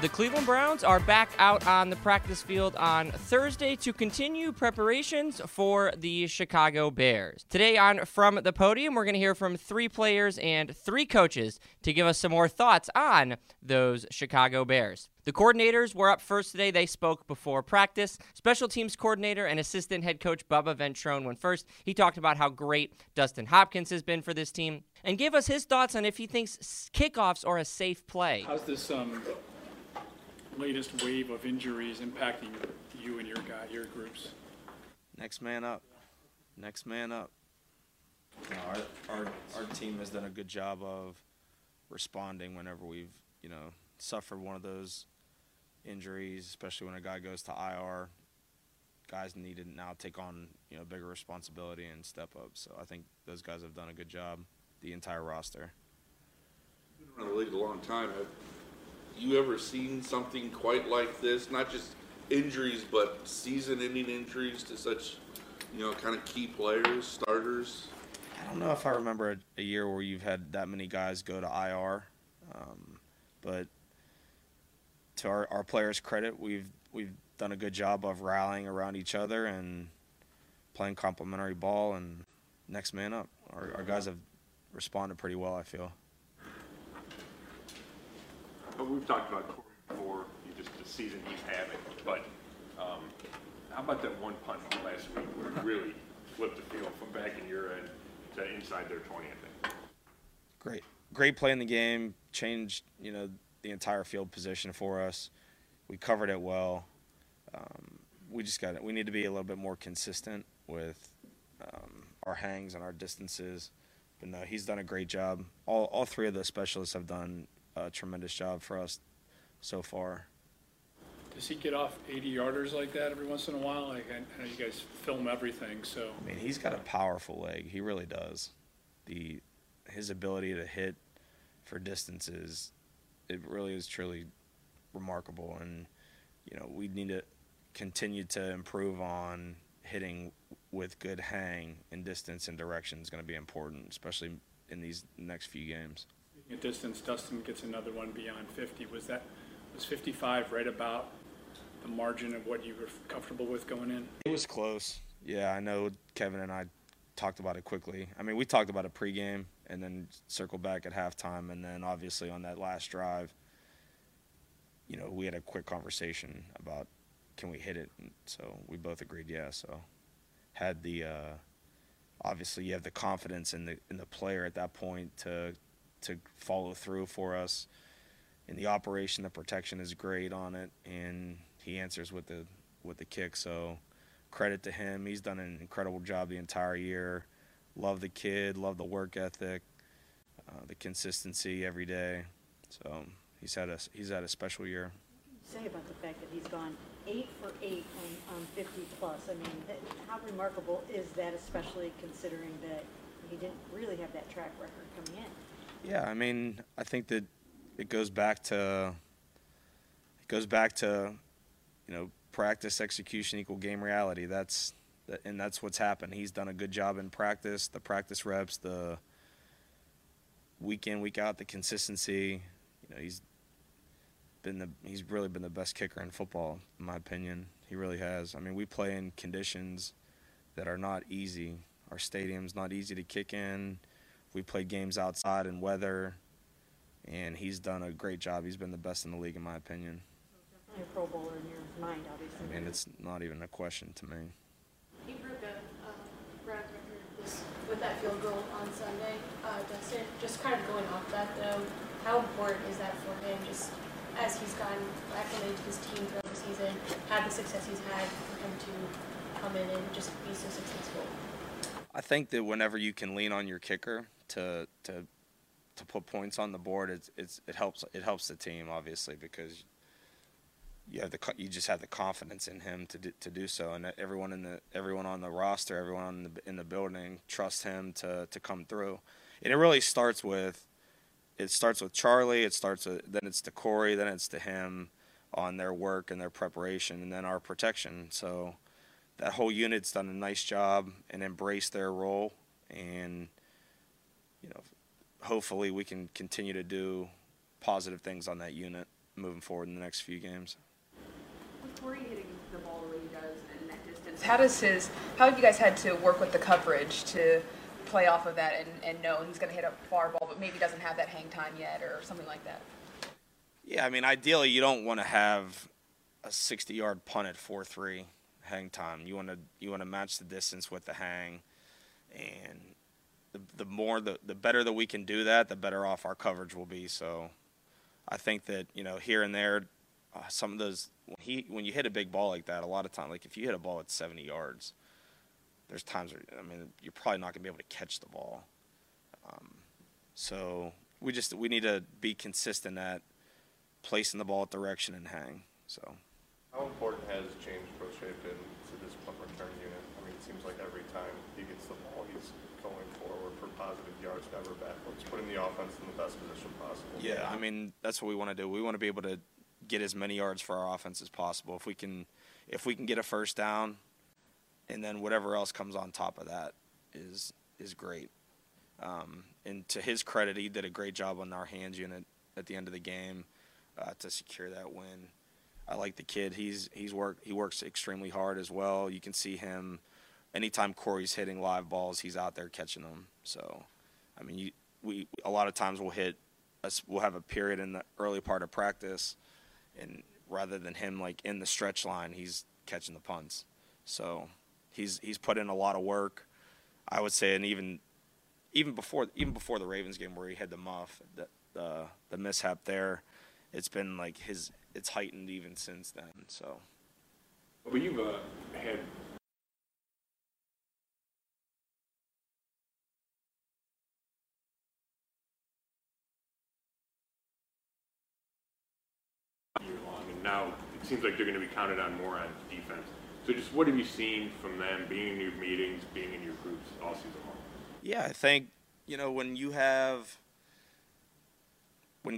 The Cleveland Browns are back out on the practice field on Thursday to continue preparations for the Chicago Bears. Today on From the Podium, we're going to hear from 3 players and 3 coaches to give us some more thoughts on those Chicago Bears. The coordinators were up first today. They spoke before practice. Special teams coordinator and assistant head coach Bubba Ventrone went first. He talked about how great Dustin Hopkins has been for this team and gave us his thoughts on if he thinks kickoffs are a safe play. How's this latest wave of injuries impacting you and your groups? Next man up. Next man up. You know, our team has done a good job of responding whenever we've, suffered one of those injuries, especially when a guy goes to IR. Guys need to now take on, bigger responsibility and step up. So I think those guys have done a good job, the entire roster. You've been around the league a long time. Have you ever seen something quite like this? Not just injuries, but season-ending injuries to such, kind of key players, starters? I don't know if I remember a year where you've had that many guys go to IR, but to our players' credit, we've done a good job of rallying around each other and playing complementary ball and next man up. Our guys have responded pretty well, I feel. We've talked about Corey before, just the season he's having, but how about that one punt from last week where it really flipped the field from back in your end to inside their 20, I think? Great play in the game, changed, the entire field position for us. We covered it well. We just got it. We need to be a little bit more consistent with our hangs and our distances. But no, he's done a great job. All 3 of the specialists have done a tremendous job for us so far. Does he get off 80-yarders like that every once in a while? Like, I know you guys film everything, so. I mean, he's got a powerful leg. He really does. His ability to hit for distances, it really is truly remarkable. And, we need to continue to improve on hitting with good hang, and distance and direction is going to be important, especially in these next few games. Speaking of distance, Dustin gets another one beyond 50. Was 55 right about the margin of what you were comfortable with going in? It was close. Yeah, I know Kevin and I talked about it quickly. I mean, we talked about it pregame and then circled back at halftime. And then obviously on that last drive, we had a quick conversation about can we hit it? And so we both agreed, yeah. So had the obviously you have the confidence in the player at that point to follow through for us. In the operation, the protection is great on it, and he answers with the kick. So credit to him. He's done an incredible job the entire year. Love the kid, love the work ethic, the consistency every day. So he's had a special year. What do you say about the fact that he's gone 8 for 8 on 50-plus? I mean, how remarkable is that, especially considering that he didn't really have that track record coming in? Yeah, I mean, I think that it goes back to practice, execution equal game reality. That's what's happened. He's done a good job in practice, the practice reps, the week in, week out, the consistency. He's really been the best kicker in football, in my opinion. He really has. I mean, we play in conditions that are not easy. Our stadium's not easy to kick in. We play games outside in weather, and he's done a great job. He's been the best in the league, in my opinion. You're a Pro Bowler in your mind, obviously. I mean, it's not even a question to me. He broke a record with that field goal on Sunday. Dustin, just kind of going off that, though, how important is that for him, just as he's gotten back into his team throughout the season, had the success he's had, for him to come in and just be so successful? I think that whenever you can lean on your kicker to put points on the board, it helps the team, obviously, because you just have the confidence in him to do so, and everyone on the roster, everyone in the building trusts him to come through. And it really starts with Charlie, then it's to Corey, then it's to him on their work and their preparation, and then our protection. So that whole unit's done a nice job and embraced their role, and hopefully we can continue to do positive things on that unit moving forward in the next few games. With Corey hitting the ball the way he does and that distance, how have you guys had to work with the coverage to play off of that and know he's going to hit a far ball, but maybe doesn't have that hang time yet or something like that? Yeah, I mean, ideally you don't want to have a 60-yard punt at 4-3 hang time. You want to match the distance with the hang, and the better that we can do that, the better off our coverage will be. So I think that, you know, here and there, some of those, when you hit a big ball like that, a lot of times, like if you hit a ball at 70 yards, there's times where, I mean, you're probably not going to be able to catch the ball. So we need to be consistent at placing the ball at direction and hang. So how important has James Proche been to this punt return unit? I mean, it seems like every time he gets the ball, he's going forward for positive yards, never backwards, putting the offense in the best position possible. Yeah, I mean, that's what we want to do. We want to be able to get as many yards for our offense as possible. If we can get a first down, and then whatever else comes on top of that is great. And to his credit, he did a great job on our hands unit at the end of the game to secure that win. I like the kid. He works extremely hard as well. You can see him anytime Corey's hitting live balls, he's out there catching them. So, I mean, we a lot of times we'll have a period in the early part of practice, and rather than him like in the stretch line, he's catching the punts. So, he's put in a lot of work. I would say, and even before the Ravens game where he had the muff, the mishap there, it's been like it's heightened even since then. So, well, you've had year long, and now it seems like they're going to be counted on more on defense. So, just what have you seen from them being in your meetings, being in your groups all season long? Yeah, I think, you know, when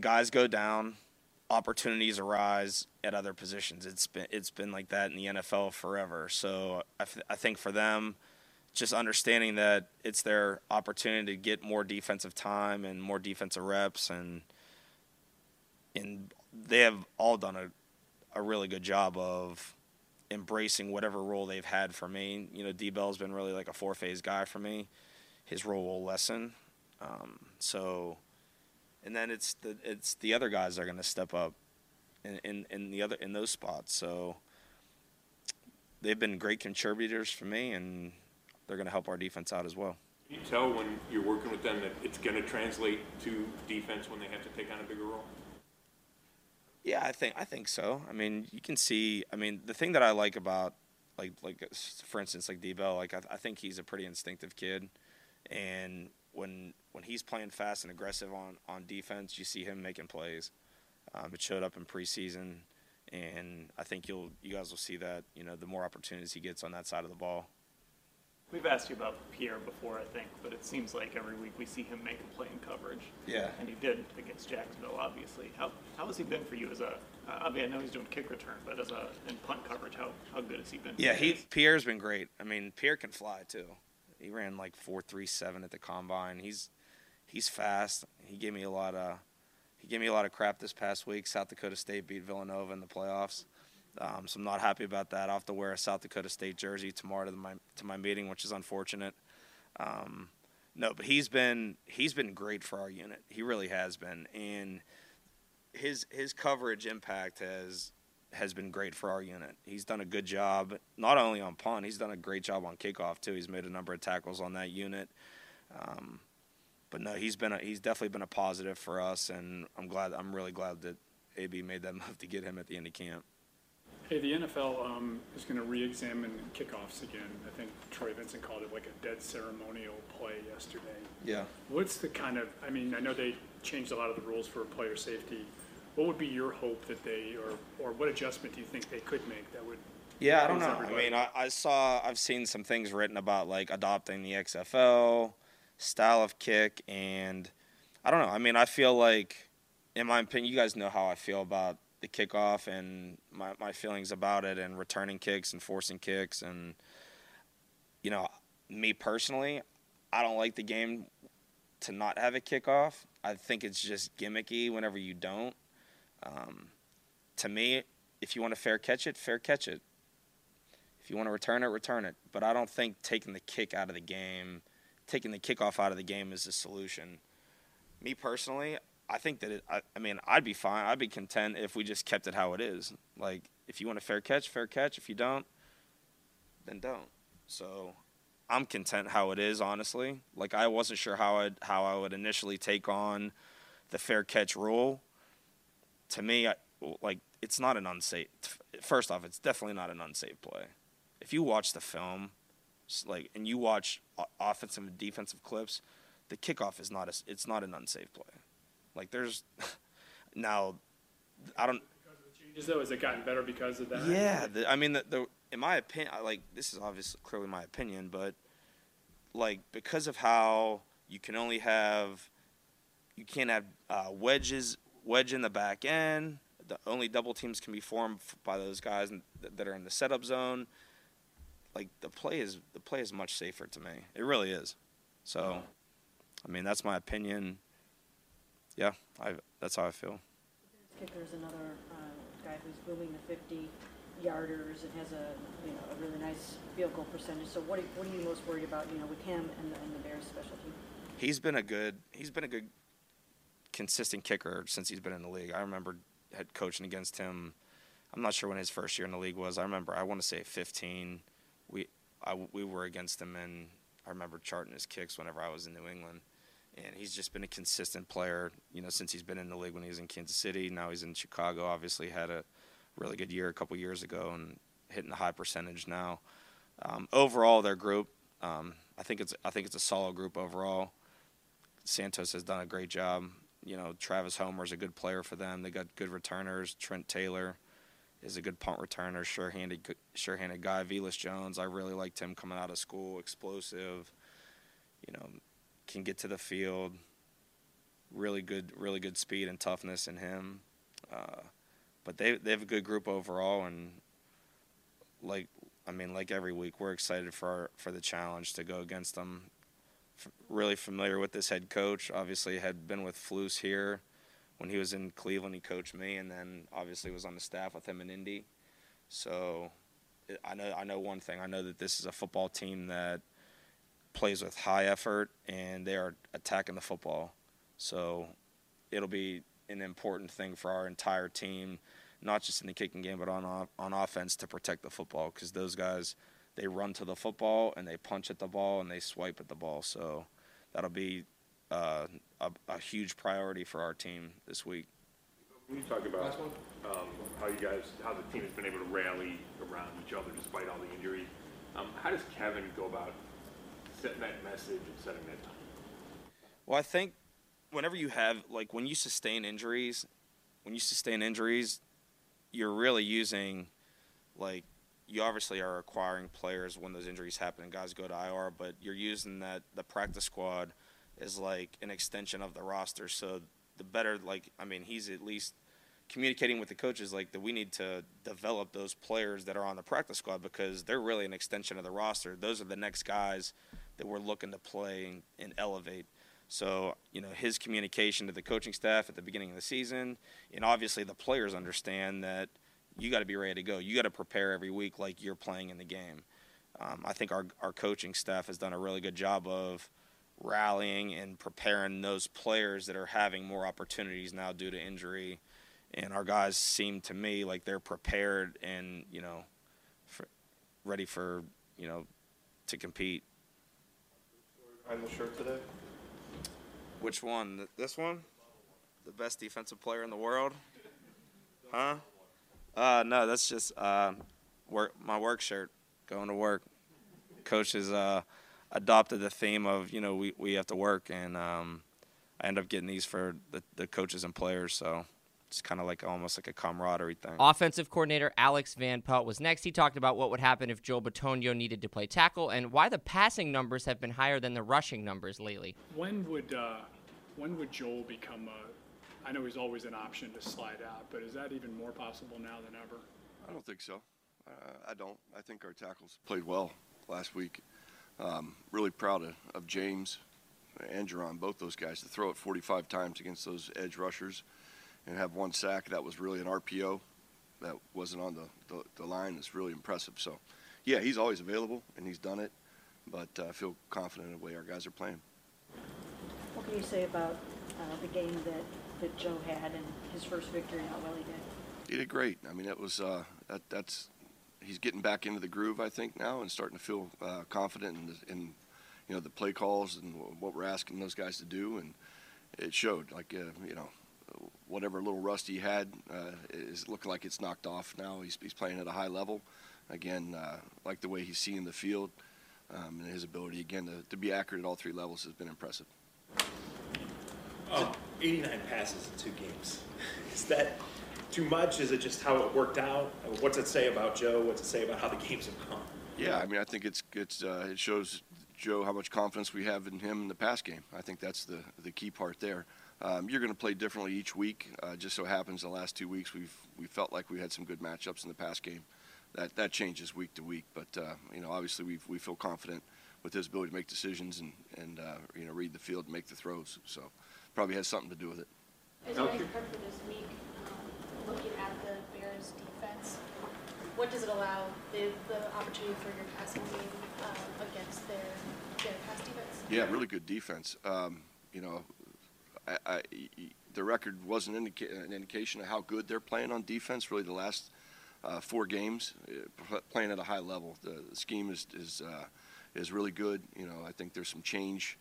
guys go down, opportunities arise at other positions. It's been like that in the NFL forever. So I think for them, just understanding that it's their opportunity to get more defensive time and more defensive reps, and they have all done a really good job of embracing whatever role they've had for me. You know, D. Bell's been really like a four-phase guy for me. His role will lessen. And then it's the other guys that are going to step up in those spots. So they've been great contributors for me, and they're going to help our defense out as well. Can you tell when you're working with them that it's going to translate to defense when they have to take on a bigger role? Yeah, I think so. I mean, you can see. I mean, the thing that I like about like for instance, like D. Bell, like I think he's a pretty instinctive kid, and when he's playing fast and aggressive on defense, you see him making plays. It showed up in preseason, and I think you guys will see that, you know, the more opportunities he gets on that side of the ball. We've asked you about Pierre before, I think, but it seems like every week we see him make a play in coverage. Yeah. And he did against Jacksonville, obviously. How has he been for you as a I mean, I know he's doing kick return, but in punt coverage, how good has he been? Yeah, Pierre's been great. I mean, Pierre can fly too. He ran like 4.37 at the combine. He's fast. He gave me a lot of crap this past week. South Dakota State beat Villanova in the playoffs, so I'm not happy about that. I'll have to wear a South Dakota State jersey tomorrow to my meeting, which is unfortunate. No, but he's been great for our unit. He really has been, and his coverage impact has been great for our unit. He's done a good job, not only on punt, he's done a great job on kickoff too. He's made a number of tackles on that unit. But no, he's definitely been a positive for us, and I'm really glad that AB made that move to get him at the end of camp. Hey, the NFL is going to re-examine kickoffs again. I think Troy Vincent called it like a dead ceremonial play yesterday. Yeah. What's the kind of, I mean, I know they changed a lot of the rules for player safety. What would be your hope that they, or what adjustment do you think they could make that would? Yeah, I don't know. Everybody? I mean, I've seen some things written about like adopting the XFL style of kick, and I don't know. I mean, I feel like, in my opinion, you guys know how I feel about the kickoff and my feelings about it, and returning kicks and forcing kicks, and, you know, me personally, I don't like the game to not have a kickoff. I think it's just gimmicky whenever you don't. to me, if you want to fair catch it, fair catch it. If you want to return it, return it. But I don't think taking the kick out of the game, taking the kickoff out of the game is the solution. Me personally, I think that it, I mean, I'd be fine. I'd be content if we just kept it how it is. Like, if you want a fair catch, fair catch. If you don't, then don't. So I'm content how it is, honestly. Like, I wasn't sure how I would initially take on the fair catch rule. To me, it's not an unsafe – first off, it's definitely not an unsafe play. If you watch the film, like, and you watch offensive and defensive clips, the kickoff is not – it's not an unsafe play. Like, there's – now, I don't – Because of the changes, though, has it gotten better because of that? Yeah. In my opinion – like, this is obviously clearly my opinion, but, like, because of how you can only have – you can't have wedge in the back end. The only double teams can be formed by those guys that are in the setup zone. Like, the play is much safer to me. It really is. So, I mean, that's my opinion. Yeah, that's how I feel. Kicker's another guy who's booming the 50-yarders and has a really nice field goal percentage. So what are you most worried about? With him and the Bears special team. He's been a good consistent kicker since he's been in the league. I remember head coaching against him. I'm not sure when his first year in the league was. I remember, I want to say 15. We were against him, and I remember charting his kicks whenever I was in New England. And he's just been a consistent player, since he's been in the league when he was in Kansas City. Now he's in Chicago. Obviously had a really good year a couple years ago and hitting the high percentage now. Overall, their group, I think it's a solid group overall. Santos has done a great job. Travis Homer's a good player for them. They got good returners. Trent Taylor is a good punt returner, sure-handed guy. Velas Jones, I really liked him coming out of school. Explosive, can get to the field. Really good speed and toughness in him. But they have a good group overall, and like every week, we're excited for the challenge to go against them. Really familiar with this head coach. Obviously had been with Flus here when he was in Cleveland. He coached me, and then obviously was on the staff with him in Indy. So I know one thing. I know that this is a football team that plays with high effort, and they are attacking the football. So it'll be an important thing for our entire team, not just in the kicking game, but on offense, to protect the football, because those guys – they run to the football, and they punch at the ball, and they swipe at the ball. So that'll be a huge priority for our team this week. Can you talk about how the team has been able to rally around each other despite all the injuries? How does Kevin go about setting that message and setting that tone? Well, I think whenever you have – like, when you sustain injuries, you're really using, like, you obviously are acquiring players when those injuries happen and guys go to IR, but you're using that the practice squad is like an extension of the roster. So the better, he's at least communicating with the coaches, like, that we need to develop those players that are on the practice squad, because they're really an extension of the roster. Those are the next guys that we're looking to play and elevate. So, his communication to the coaching staff at the beginning of the season, and obviously the players understand that you got to be ready to go. You got to prepare every week like you're playing in the game. I think our coaching staff has done a really good job of rallying and preparing those players that are having more opportunities now due to injury. And our guys seem to me like they're prepared and, ready for, to compete. On the shirt today? Which one? This one? The best defensive player in the world? Huh? No, that's just my work shirt, going to work. Coach has adopted the theme of, we have to work, and I end up getting these for the coaches and players, so it's kind of like almost like a camaraderie thing. Offensive coordinator Alex Van Pelt was next. He talked about what would happen if Joel Bitonio needed to play tackle and why the passing numbers have been higher than the rushing numbers lately. When would Joel become I know he's always an option to slide out, but is that even more possible now than ever? I don't think so. I think our tackles played well last week. Really proud of James and Jaron, both those guys, to throw it 45 times against those edge rushers and have one sack. That was really an RPO. that wasn't on the line is really impressive. So, yeah, he's always available, and he's done it. But I feel confident in the way our guys are playing. What can you say about the game that Joe had and his first victory and how well he did? He did great. I mean, that was that's he's getting back into the groove, I think, now, and starting to feel confident in you know, the play calls and what we're asking those guys to do, and it showed. Like you know, whatever little rust he had is looking like it's knocked off now. He's playing at a high level. Again, like the way he's seeing the field. And his ability, again, to be accurate at all three levels has been impressive. 89 passes in 2 games. Is that too much? Is it just how it worked out? What's it say about Joe? What's it say about how the games have gone? Yeah, I mean, I think it shows Joe how much confidence we have in him in the pass game. I think that's the key part there. You're going to play differently each week. Just so happens the last 2 weeks we felt like we had some good matchups in the pass game. That changes week to week, but you know, obviously we feel confident with his ability to make decisions and you know, read the field and make the throws. So probably has something to do with it. As you guys prepare for this week, looking at the Bears' defense, what does it allow the opportunity for your passing game against their pass defense? Yeah, really good defense. You know, the record wasn't an indication of how good they're playing on defense. Really, the last 4 games, playing at a high level. The scheme is really good. You know, I think there's some change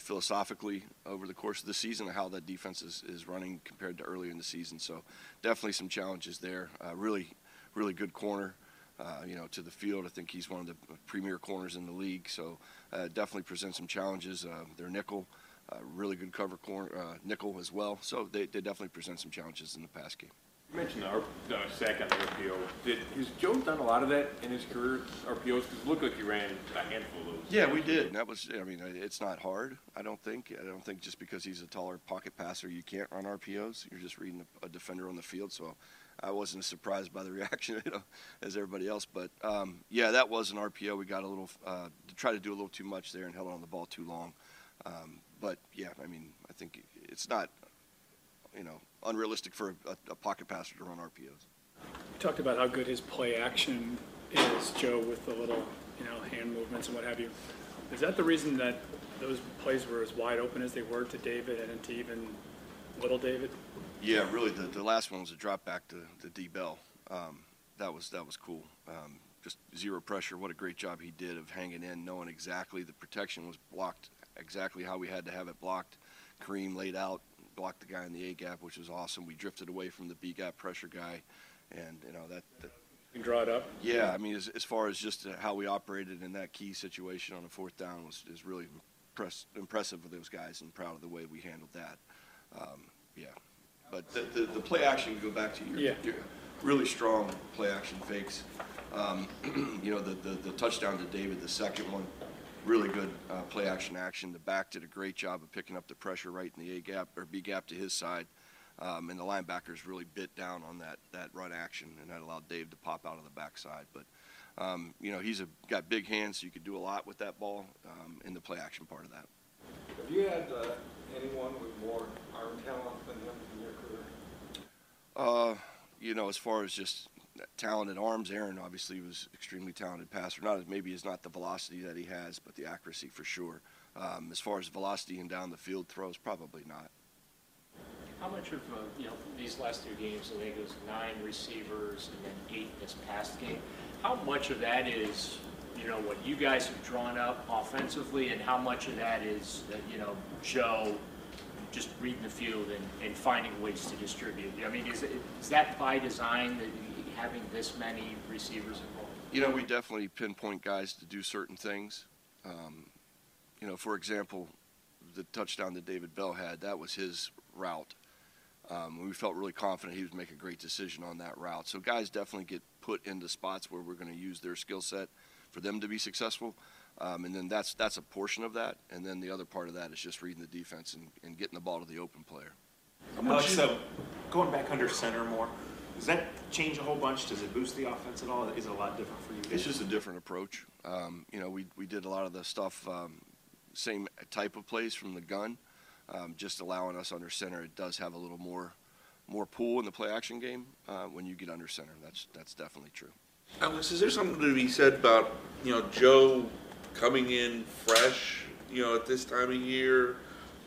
philosophically over the course of the season of how that defense is running compared to earlier in the season. So definitely some challenges there. Really, really good corner, you know, to the field. I think he's one of the premier corners in the league. So definitely presents some challenges. Their nickel, really good cover corner, nickel as well. So they definitely present some challenges in the pass game. You mentioned the sack on the RPO. Has Joe done a lot of that in his career, RPOs? Because it looked like he ran a handful of those. Yeah, we did. And that was, I mean, it's not hard, I don't think. I don't think just because he's a taller pocket passer, you can't run RPOs. You're just reading a defender on the field. So I wasn't as surprised by the reaction, you know, as everybody else. But, yeah, that was an RPO. We got a little tried to do a little too much there and held on the ball too long. But, yeah, I mean, I think it's not, you know, unrealistic for a pocket passer to run RPOs. You talked about how good his play action is, Joe, with the little, you know, hand movements and what have you. Is that the reason that those plays were as wide open as they were to David and to even little David? Yeah, really. The last one was a drop back to D. Bell. That was cool. Just zero pressure. What a great job he did of hanging in, knowing exactly the protection was blocked, exactly how we had to have it blocked. Kareem laid out, blocked the guy in the A gap, which was awesome. We drifted away from the B gap pressure guy, and you know that you can draw it up. Yeah, I mean, as far as just how we operated in that key situation on a 4th down is really impressive with those guys, and proud of the way we handled that. Yeah, but the play action, go back to your really strong play action fakes. You know, the touchdown to David, the second one. Really good play action. The back did a great job of picking up the pressure right in the A gap or B gap to his side, and the linebackers really bit down on that run action, and that allowed Dave to pop out of the backside. But you know, he's got big hands, so you could do a lot with that ball in the play action part of that. Have you had anyone with more arm talent than him in your career? You know, as far as just talented arms, Aaron obviously was extremely talented passer. Maybe not the velocity that he has, but the accuracy for sure. As far as velocity and down the field throws, probably not. How much of you know, these last 2 games, I think it was 9 receivers and then 8 this past game. How much of that is, you know, what you guys have drawn up offensively, and how much of that is that, you know, Joe just reading the field and finding ways to distribute? I mean, is that by design that having this many receivers involved? You know, we definitely pinpoint guys to do certain things. You know, for example, the touchdown that David Bell had, that was his route. We felt really confident he would make a great decision on that route. So guys definitely get put into spots where we're going to use their skill set for them to be successful. And then that's a portion of that. And then the other part of that is just reading the defense and getting the ball to the open player. So going back under center more, does that change a whole bunch? Does it boost the offense at all? Is it a lot different for you guys? It's just a different approach. You know, we did a lot of the stuff, same type of plays from the gun, just allowing us under center. It does have a little more more pull in the play-action game when you get under center. That's definitely true. Alex, is there something to be said about, you know, Joe coming in fresh, you know, at this time of year,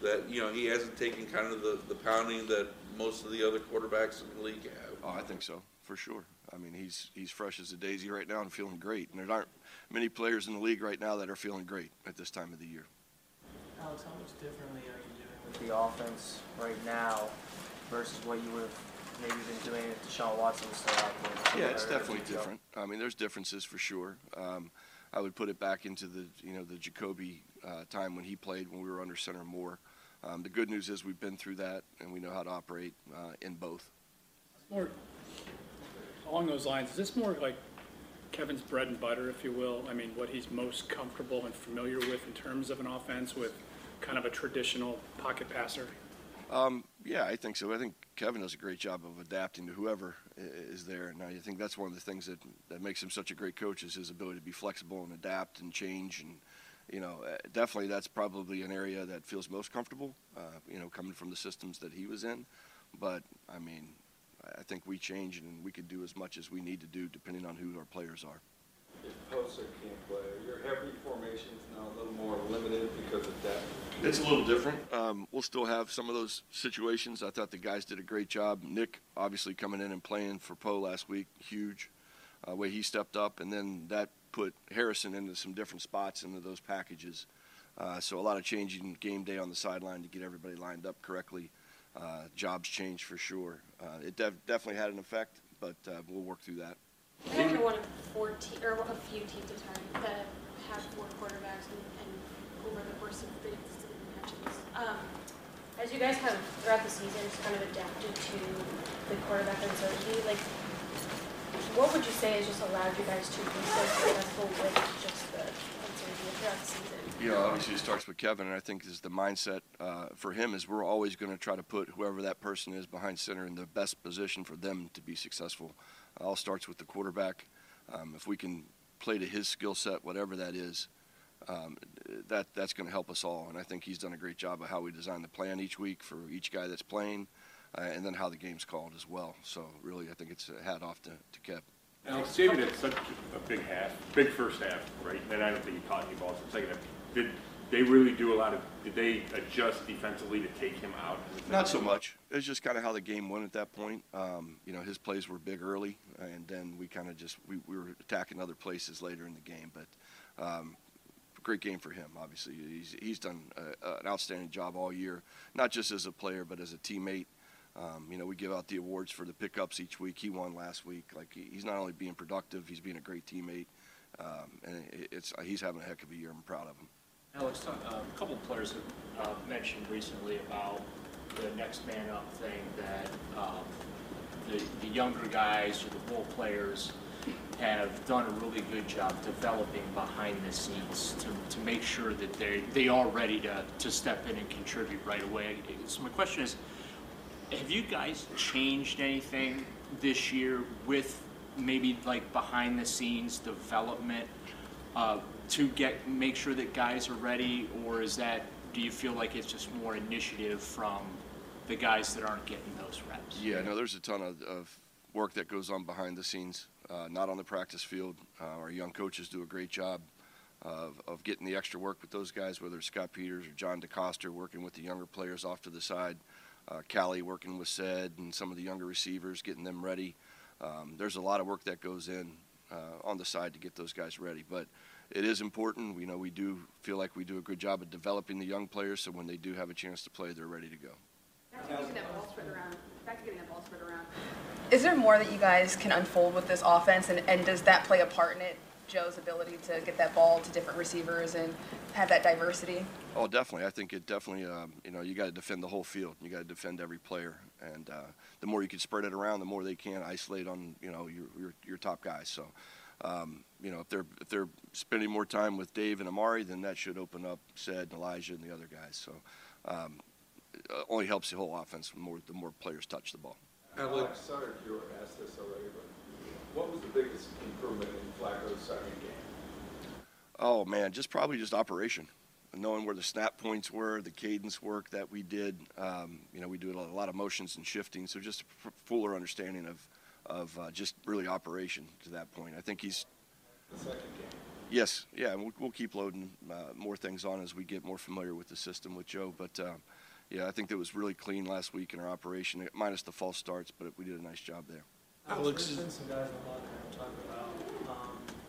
that, you know, he hasn't taken kind of the pounding that most of the other quarterbacks in the league have? Oh, I think so, for sure. I mean, he's fresh as a daisy right now and feeling great. And there aren't many players in the league right now that are feeling great at this time of the year. Alex, how much differently are you doing with the offense right now versus what you would have maybe been doing if Deshaun Watson was still out there? Yeah, it's definitely different. I mean, there's differences for sure. I would put it back into the, you know, the Jacoby time when he played, when we were under center more. The good news is we've been through that and we know how to operate in both. More along those lines, is this more like Kevin's bread and butter, if you will? I mean, what he's most comfortable and familiar with in terms of an offense with kind of a traditional pocket passer? Yeah, I think so. I think Kevin does a great job of adapting to whoever is there. And I think that's one of the things that makes him such a great coach is his ability to be flexible and adapt and change. And, you know, definitely that's probably an area that feels most comfortable, you know, coming from the systems that he was in. But, I mean, I think we change and we could do as much as we need to do depending on who our players are. If Poser can't play, your heavy formation's now a little more limited because of depth. It's a little different. We'll still have some of those situations. I thought the guys did a great job. Nick, obviously, coming in and playing for Poe last week, huge way he stepped up. And then that put Harrison into some different spots into those packages. So a lot of changing game day on the sideline to get everybody lined up correctly. Jobs change for sure. It definitely had an effect, but we'll work through that. I think you're one of 14, or a few teams that have four quarterbacks and over the course of the matches. As you guys have throughout the season, just kind of adapted to the quarterback uncertainty, like, what would you say has just allowed you guys to be so successful with just the uncertainty throughout the season? Yeah, obviously it starts with Kevin, and I think is the mindset for him is we're always going to try to put whoever that person is behind center in the best position for them to be successful. It all starts with the quarterback. If we can play to his skill set, whatever that is, that's going to help us all. And I think he's done a great job of how we design the plan each week for each guy that's playing, and then how the game's called as well. So really, I think it's a hat off to Kev. Alex, David had such a big first half, right? And I don't think he caught any balls in the second half. Did they really do a lot of? Did they adjust defensively to take him out? Not so much. It's just kind of how the game went at that point. You know, his plays were big early, and then we kind of just we were attacking other places later in the game. But great game for him. Obviously, he's done an outstanding job all year, not just as a player but as a teammate. You know, we give out the awards for the pickups each week. He won last week. Like he's not only being productive, he's being a great teammate, and he's having a heck of a year. I'm proud of him. Alex, a couple of players have mentioned recently about the next man up thing, that the younger guys or the role players have done a really good job developing behind the scenes to make sure that they are ready to step in and contribute right away. So my question is, have you guys changed anything this year with maybe like behind the scenes development? To make sure that guys are ready, or is that, do you feel like it's just more initiative from the guys that aren't getting those reps? Yeah, no, there's a ton of work that goes on behind the scenes, not on the practice field. Our young coaches do a great job of getting the extra work with those guys, whether it's Scott Peters or John DeCoster working with the younger players off to the side, Callie working with Sed and some of the younger receivers, getting them ready. There's a lot of work that goes in on the side to get those guys ready, but it is important. We know we do feel like we do a good job of developing the young players, so when they do have a chance to play, they're ready to go. Back to getting that ball spread around. Is there more that you guys can unfold with this offense, and does that play a part in it, Joe's ability to get that ball to different receivers and have that diversity? Oh, definitely. I think it definitely, you know, you got to defend the whole field. You got to defend every player, and the more you can spread it around, the more they can isolate on, you know, your top guys. So. You know, if they're spending more time with Dave and Amari, then that should open up Sed and Elijah and the other guys. So it only helps the whole offense the more players touch the ball. Alex, sorry if you were asked this already, but what was the biggest improvement in Flacco's second game? Oh man, just probably operation. knowing where the snap points were, the cadence work that we did. You know, we do a lot of motions and shifting, so just a fuller understanding of just really operation to that point. I think he's the second game. Yes, yeah, and we'll keep loading more things on as we get more familiar with the system with Joe. But, yeah, I think that was really clean last week in our operation, minus the false starts, but we did a nice job there. Alex, there's been some guys in the locker room talking about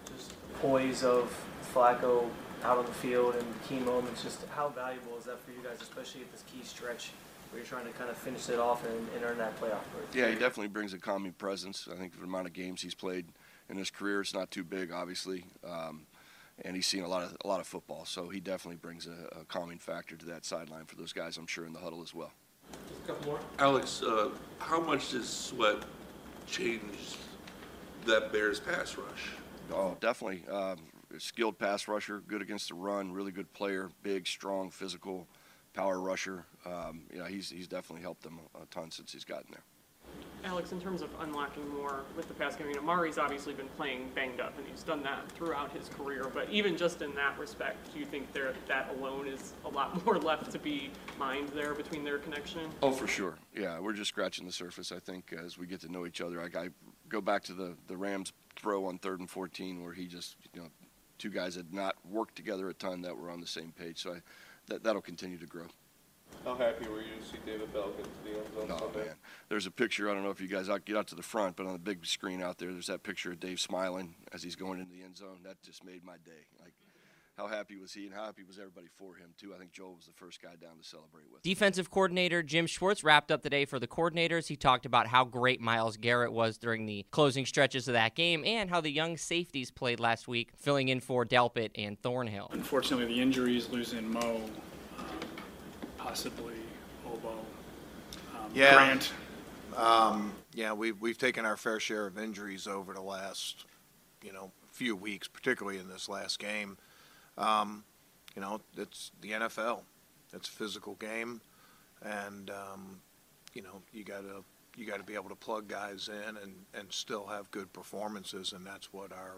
just the poise of Flacco out on the field and key moments. Just how valuable is that for you guys, especially at this key stretch where you're trying to kind of finish it off and earn that playoff berth? Yeah, he definitely brings a calming presence. I think for the amount of games he's played in his career, it's not too big, obviously. And he's seen a lot of football, so he definitely brings a calming factor to that sideline for those guys, I'm sure, in the huddle as well. Just a couple more. Alex, how much does Sweat change that Bears pass rush? Oh, definitely. Skilled pass rusher, good against the run, really good player, big, strong, physical, power rusher. You know, he's definitely helped them a ton since he's gotten there. Alex, in terms of unlocking more with the pass game, you know, Amari's obviously been playing banged up, and he's done that throughout his career. But even just in that respect, do you think that alone is a lot more left to be mined there between their connection? Oh, for sure. Yeah, we're just scratching the surface, I think, as we get to know each other. I go back to the Rams throw on 3rd and 14 where he just, you know, two guys had not worked together a ton that were on the same page. So that'll continue to grow. How happy were you to see David Bell get to the end zone? Oh, man. There's a picture, I don't know if you guys get out to the front, but on the big screen out there, there's that picture of Dave smiling as he's going into the end zone. That just made my day. Like, how happy was he, and how happy was everybody for him, too? I think Joel was the first guy down to celebrate with. Defensive coordinator Jim Schwartz wrapped up the day for the coordinators. He talked about how great Myles Garrett was during the closing stretches of that game and how the young safeties played last week, filling in for Delpit and Thornhill. Unfortunately, the injuries, losing Mo, possibly Obo, Grant. Yeah, we've taken our fair share of injuries over the last, you know, few weeks, particularly in this last game. You know, it's the NFL. It's a physical game, and you know, you got to be able to plug guys in and still have good performances, and that's what our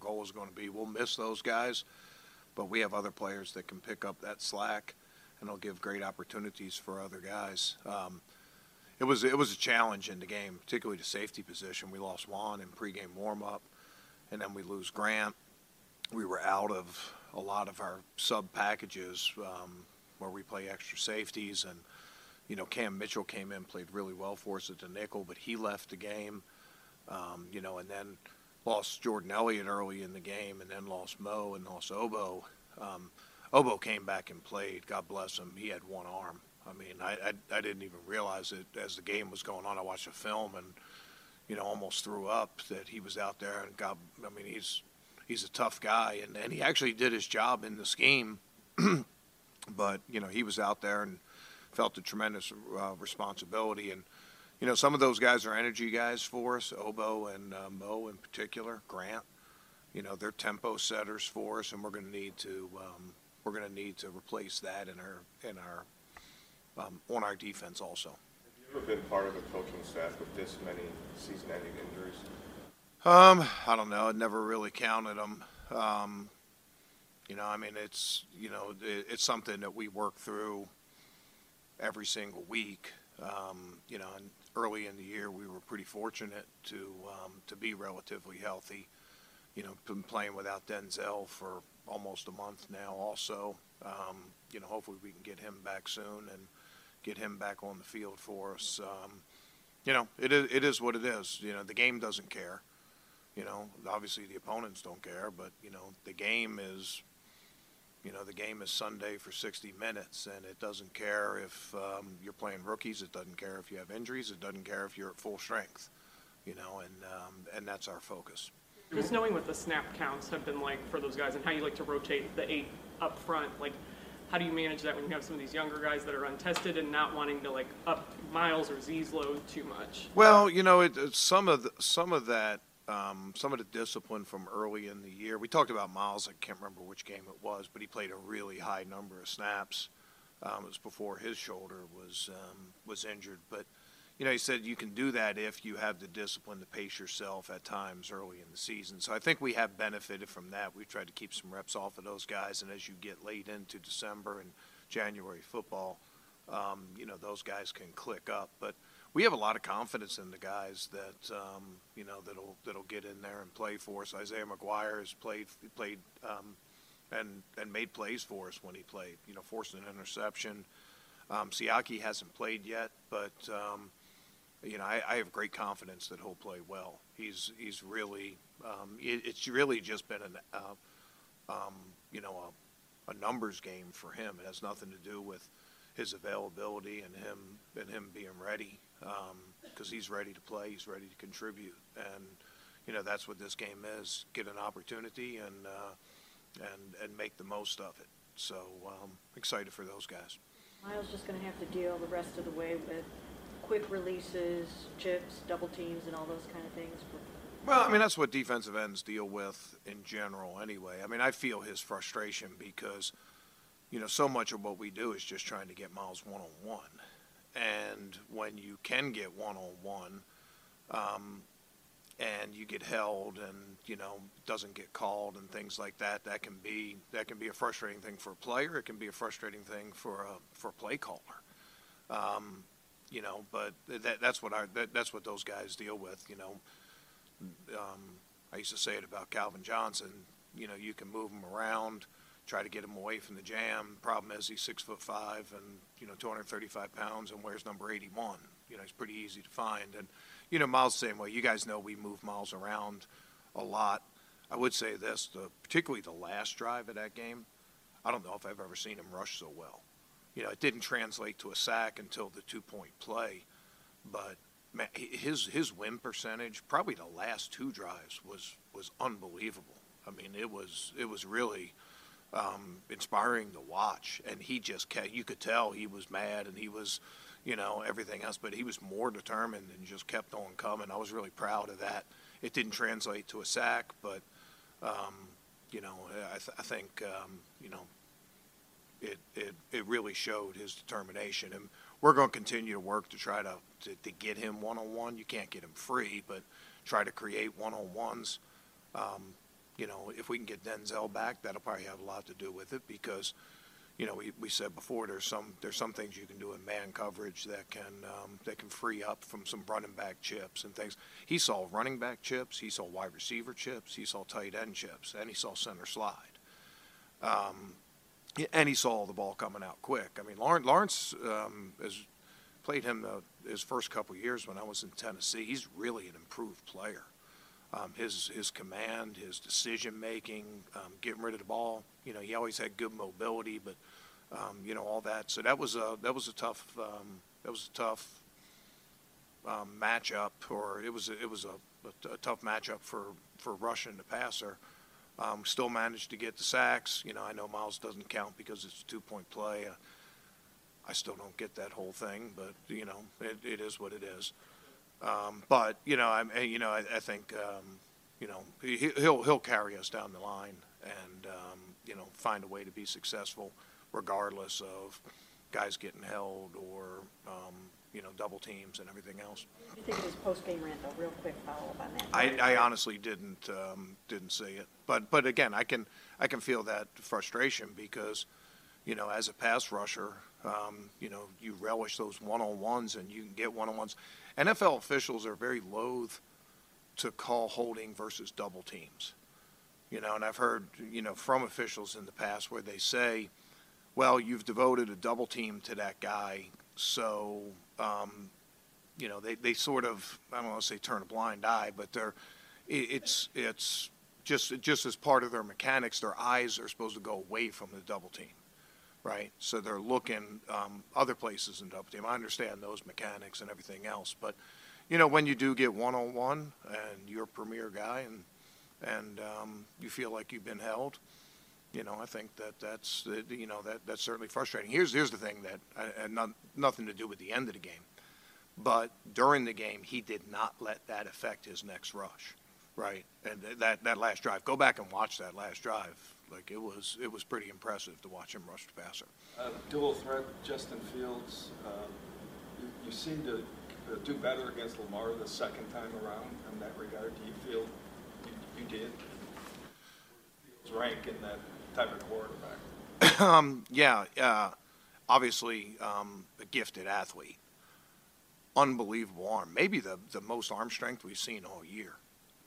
goal is going to be. We'll miss those guys, but we have other players that can pick up that slack. And it'll give great opportunities for other guys. It was a challenge in the game, particularly the safety position. We lost Juan in pregame warm-up, and then we lose Grant. We were out of a lot of our sub packages where we play extra safeties, and you know, Cam Mitchell came in, played really well for us at the nickel, but he left the game. You know, and then lost Jordan Elliott early in the game, and then lost Mo and lost Obo. Obo came back and played. God bless him. He had one arm. I mean, I didn't even realize it as the game was going on. I watched a film and, you know, almost threw up that he was out there. And God, I mean, he's a tough guy, and he actually did his job in the scheme. But you know, he was out there and felt a tremendous responsibility. And you know, some of those guys are energy guys for us. Obo and Mo in particular. Grant. You know, they're tempo setters for us, and we're going to need to. We're going to need to replace that on our defense also. Have you ever been part of a coaching staff with this many season-ending injuries? I don't know. I never really counted them. You know, I mean, it's something that we work through every single week. You know, and early in the year we were pretty fortunate to be relatively healthy. You know, been playing without Denzel for almost a month now also. You know, hopefully we can get him back soon and get him back on the field for us. You know, it is what it is. You know, the game doesn't care. You know, obviously the opponents don't care, but, you know, the game is Sunday for 60 minutes, and it doesn't care if you're playing rookies. It doesn't care if you have injuries. It doesn't care if you're at full strength, you know, and that's our focus. Just knowing what the snap counts have been like for those guys and how you like to rotate the 8 up front, like how do you manage that when you have some of these younger guys that are untested and not wanting to like up Myles or Z's load too much? Well, you know, some of the discipline from early in the year. We talked about Myles. I can't remember which game it was, but he played a really high number of snaps. It was before his shoulder was injured, but you know, he said you can do that if you have the discipline to pace yourself at times early in the season. So I think we have benefited from that. We've tried to keep some reps off of those guys, and as you get late into December and January football, you know, those guys can click up. But we have a lot of confidence in the guys that, you know, that'll get in there and play for us. Isaiah McGuire has played and made plays for us when he played, you know, forcing an interception. Siaki hasn't played yet, but, you know, I have great confidence that he'll play well. He's really it's really just been an, you know, a numbers game for him. It has nothing to do with his availability and him being ready, because he's ready to play, he's ready to contribute, and you know that's what this game is: get an opportunity and make the most of it. So excited for those guys. Myles just going to have to deal the rest of the way with quick releases, chips, double teams, and all those kind of things. Well, I mean, that's what defensive ends deal with in general anyway. I mean, I feel his frustration because, you know, so much of what we do is just trying to get Myles one-on-one. And when you can get one-on-one and you get held and, you know, doesn't get called and things like that, that can be a frustrating thing for a player. It can be a frustrating thing for a play caller. You know, but that's what those guys deal with. You know, I used to say it about Calvin Johnson. You know, you can move him around, try to get him away from the jam. Problem is, he's 6'5" and, you know, 235 pounds and wears number 81. You know, he's pretty easy to find. And, you know, Myles the same way. You guys know we move Myles around a lot. I would say this, particularly the last drive of that game, I don't know if I've ever seen him rush so well. You know, it didn't translate to a sack until the two-point play, but man, his win percentage, probably the last two drives, was unbelievable. I mean, it was really inspiring to watch, and he just kept, you could tell he was mad and he was, you know, everything else, but he was more determined and just kept on coming. I was really proud of that. It didn't translate to a sack, but you know, I think you know, It really showed his determination, and we're going to continue to work to try to get him one-on-one. You can't get him free, but try to create one-on-ones. You know, if we can get Denzel back, that'll probably have a lot to do with it, because, you know, we said before there's some things you can do in man coverage that can free up from some running back chips and things. He saw running back chips, he saw wide receiver chips, he saw tight end chips, and he saw center slide. And he saw the ball coming out quick. I mean, Lawrence has played him his first couple of years when I was in Tennessee. He's really an improved player. His command, his decision making, getting rid of the ball. You know, he always had good mobility, but you know, all that. So that was a tough matchup, or it was a tough matchup for rushing the passer. Still managed to get the sacks. You know, I know Myles doesn't count because it's a two-point play. I still don't get that whole thing, but, you know, it is what it is. But, you know, I think, you know, he'll carry us down the line and, you know, find a way to be successful regardless of guys getting held or, you know, double teams and everything else. What do you think of his post-game rant, though? Real quick follow-up on that. I honestly didn't see it, but again, I can feel that frustration because, you know, as a pass rusher, you know, you relish those one-on-ones and you can get one-on-ones. NFL officials are very loath to call holding versus double teams, you know, and I've heard, you know, from officials in the past where they say, well, you've devoted a double team to that guy, so. You know, they sort of, I don't want to say turn a blind eye, but it's just as part of their mechanics, their eyes are supposed to go away from the double team, right? So they're looking other places in double team. I understand those mechanics and everything else, but, you know, when you do get one-on-one and you're a premier guy and you feel like you've been held, you know, I think that's you know, that's certainly frustrating. Here's the thing that had nothing to do with the end of the game, but during the game he did not let that affect his next rush, right? And that last drive, go back and watch that last drive. Like it was pretty impressive to watch him rush the passer. Dual threat, Justin Fields. You seem to do better against Lamar the second time around in that regard? Do you feel you did? Rank in that type of quarterback? Obviously a gifted athlete. Unbelievable arm. Maybe the most arm strength we've seen all year.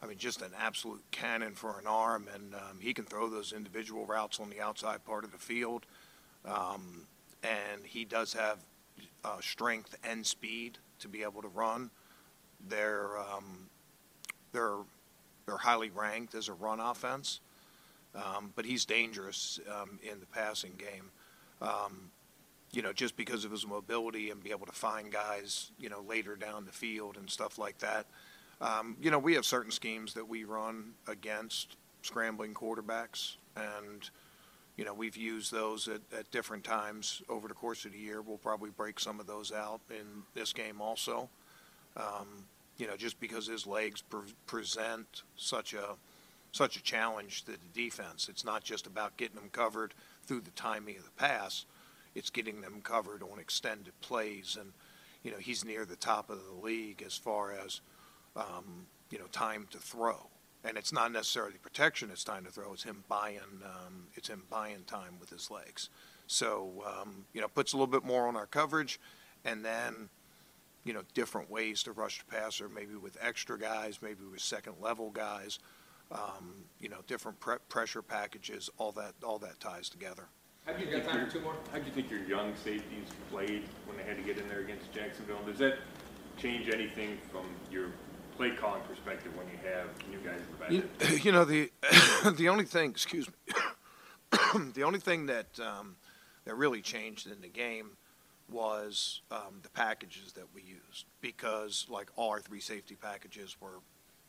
I mean, just an absolute cannon for an arm, and he can throw those individual routes on the outside part of the field. And he does have strength and speed to be able to run. They're highly ranked as a run offense, but he's dangerous in the passing game. You know, just because of his mobility and be able to find guys, you know, later down the field and stuff like that. You know, we have certain schemes that we run against scrambling quarterbacks, and you know, we've used those at different times over the course of the year. We'll probably break some of those out in this game also. You know, just because his legs present such a challenge to the defense. It's not just about getting them covered through the timing of the pass. It's getting them covered on extended plays. And, you know, he's near the top of the league as far as, you know, time to throw. And it's not necessarily protection. It's time to throw. It's him buying time with his legs. So you know, puts a little bit more on our coverage, and then you know, different ways to rush the passer. Maybe with extra guys, maybe with second level guys. You know, different pressure packages. All that ties together. How do you think your young safeties played when they had to get in there against Jacksonville? Does that change anything from your play calling perspective when you have new guys in the back end? You know, the only thing, excuse me, the only thing that that really changed in the game was the packages that we used, because like all our three safety packages were,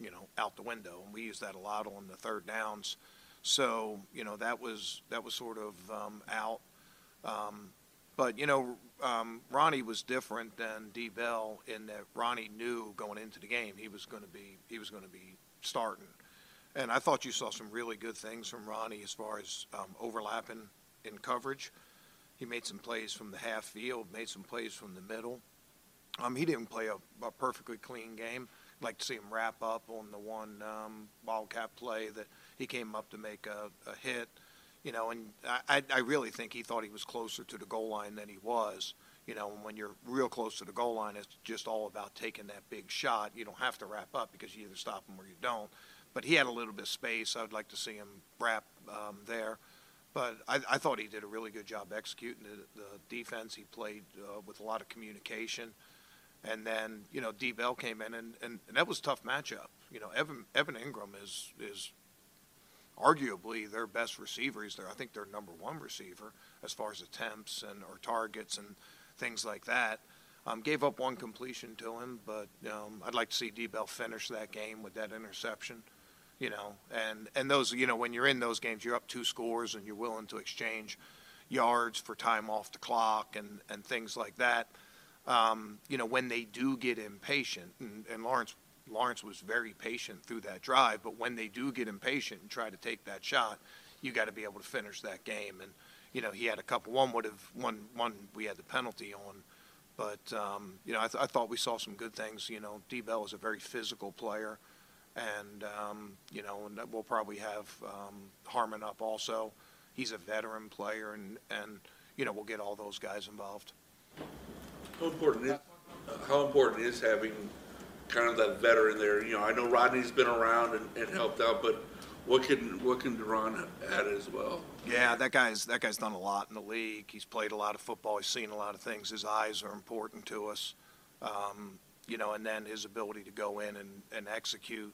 you know, out the window, and we used that a lot on the third downs. So you know, that was sort of out. But you know, Ronnie was different than D. Bell in that Ronnie knew going into the game he was going to be starting, and I thought you saw some really good things from Ronnie as far as overlapping in coverage. He made some plays from the half field, made some plays from the middle. He didn't play a perfectly clean game. I'd like to see him wrap up on the one Wildcat play that he came up to make a hit. You know, and I really think he thought he was closer to the goal line than he was. You know, and when you're real close to the goal line, it's just all about taking that big shot. You don't have to wrap up because you either stop him or you don't. But he had a little bit of space. I would like to see him wrap there. But I thought he did a really good job executing the defense. He played with a lot of communication. And then, you know, D. Bell came in, and that was a tough matchup. You know, Evan Ingram is arguably their best receiver. I think their number one receiver as far as attempts or targets and things like that. Gave up one completion to him, but I'd like to see D. Bell finish that game with that interception. You know, and those, you know, when you're in those games, you're up two scores and you're willing to exchange yards for time off the clock and things like that. You know, when they do get impatient, and Lawrence was very patient through that drive, but when they do get impatient and try to take that shot, you got to be able to finish that game. And you know, he had a couple. One we had the penalty on, but you know, I thought we saw some good things. You know, D. Bell is a very physical player, and you know, and we'll probably have Harmon up also. He's a veteran player, and you know, we'll get all those guys involved. How important is having kind of that veteran there? You know, I know Rodney's been around and helped out, but what can Duran add as well? Yeah, that guy's done a lot in the league. He's played a lot of football. He's seen a lot of things. His eyes are important to us, you know, and then his ability to go in and execute,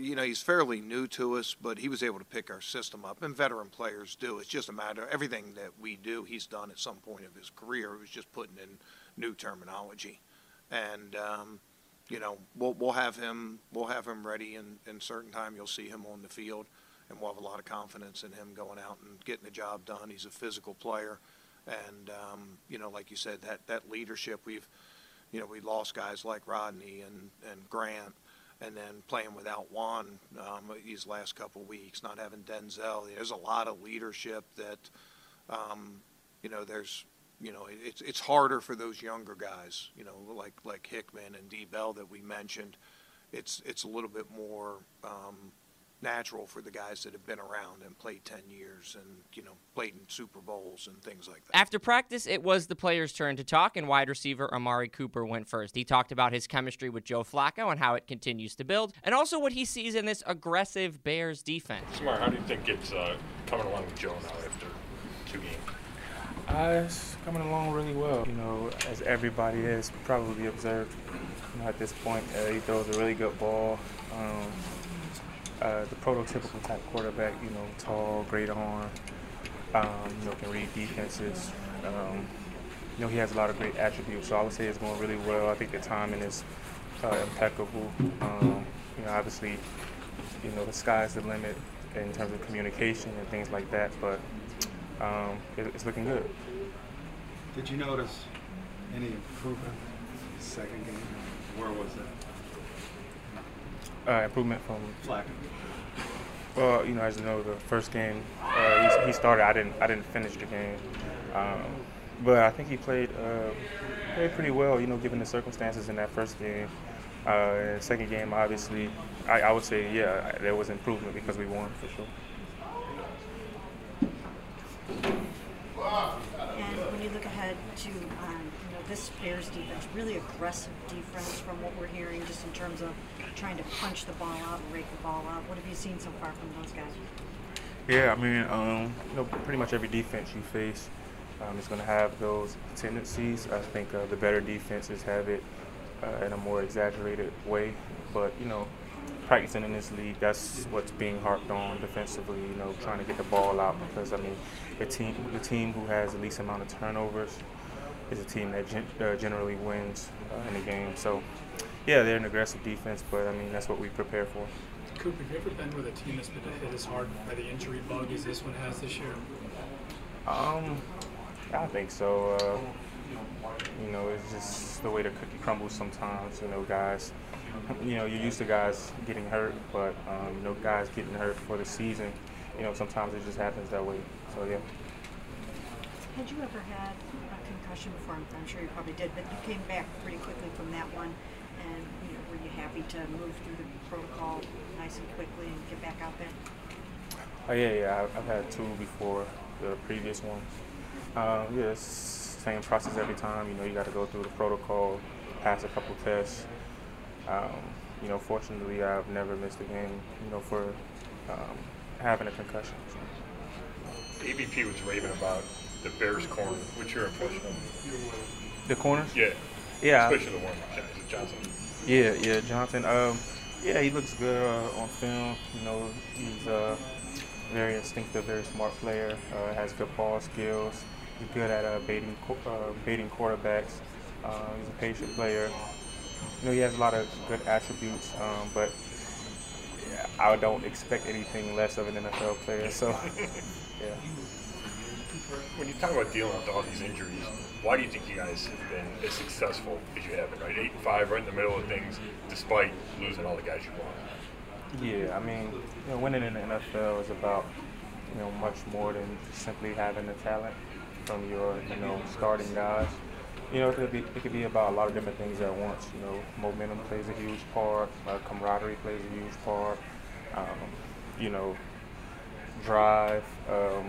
you know, he's fairly new to us, but he was able to pick our system up, and veteran players do. It's just a matter of everything that we do, he's done at some point of his career. It was just putting in new terminology, and you know, we'll have him ready in certain time. You'll see him on the field, and we'll have a lot of confidence in him going out and getting the job done. He's a physical player, and you know, like you said, that leadership. We lost guys like Rodney and Grant. And then playing without Juan these last couple of weeks, not having Denzel, there's a lot of leadership that, you know, there's you know, it's harder for those younger guys, you know, like Hickman and D. Bell that we mentioned. It's a little bit more natural for the guys that have been around and played 10 years and, you know, played in Super Bowls and things like that. After practice, it was the players' turn to talk, and wide receiver Amari Cooper went first. He talked about his chemistry with Joe Flacco and how it continues to build, and also what he sees in this aggressive Bears defense. Amari, how do you think it's coming along with Joe now after two games? It's coming along really well, you know, as everybody has probably observed, you know, at this point. He throws a really good ball. The prototypical type quarterback, you know, tall, great arm, you know, can read defenses. You know, he has a lot of great attributes, so I would say it's going really well. I think the timing is impeccable. You know, obviously, you know, the sky's the limit in terms of communication and things like that, but it's looking good. Did you notice any improvement in the second game? Where was that? Improvement from Slack. Well, you know, as you know, the first game he started. I didn't finish the game, but I think he played pretty well. You know, given the circumstances in that first game. In the second game, obviously, I would say yeah, there was improvement because we won for sure. And when you look ahead to you know, this Bears defense, really aggressive defense from what we're hearing, just in terms of trying to punch the ball out and rake the ball out, what have you seen so far from those guys? Yeah, I mean, you know, pretty much every defense you face is going to have those tendencies. I think the better defenses have it in a more exaggerated way, but, you know, practicing in this league, that's what's being harped on defensively, you know, trying to get the ball out, because, I mean, the team who has the least amount of turnovers is a team that generally wins in the game. So, yeah, they're an aggressive defense, but, I mean, that's what we prepare for. Cooper, have you ever been with a team that's been hit as hard by the injury bug as this one has this year? I don't think so. You know, it's just the way the cookie crumbles sometimes, you know, guys. You know, you're used to guys getting hurt, but, you know, guys getting hurt for the season, you know, sometimes it just happens that way. So, yeah. Had you ever had a concussion before? I'm sure you probably did, but you came back pretty quickly from that one. And, you know, were you happy to move through the protocol nice and quickly and get back out there? Oh, yeah. I've had two before the previous one. Yeah, it's the same process every time. You know, you got to go through the protocol, pass a couple tests. You know, fortunately, I've never missed a game, you know, for having a concussion. ABP was raving about the Bears' corner. What's your impression of the corners? Yeah. Yeah. Especially the one, Johnson. Yeah, Johnson. Yeah, he looks good on film. You know, he's very instinctive, very smart player, has good ball skills. He's good at baiting quarterbacks. He's a patient player. You know, he has a lot of good attributes, but I don't expect anything less of an NFL player. So, yeah. When you talk about dealing with all these injuries, why do you think you guys have been as successful as you have been, right? 8-5, right in the middle of things, despite losing all the guys you lost. Yeah, I mean, you know, winning in the NFL is about, you know, much more than simply having the talent from your, you know, starting guys. You know, it could be about a lot of different things at once. You know, momentum plays a huge part. Camaraderie plays a huge part. You know, drive,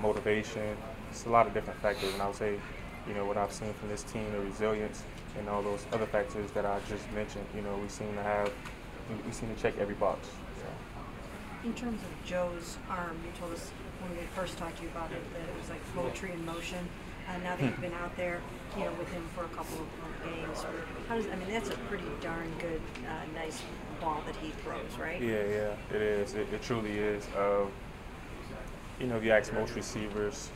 motivation. It's a lot of different factors. And I would say, you know, what I've seen from this team, the resilience and all those other factors that I just mentioned, you know, we seem to check every box. So. In terms of Joe's arm, you told us when we first talked to you about it that it was like poetry in motion. Now that you've been out there, you know, with him for a couple of games, that's a pretty darn good, nice ball that he throws, right? Yeah, it is. It truly is. You know, if you ask most receivers,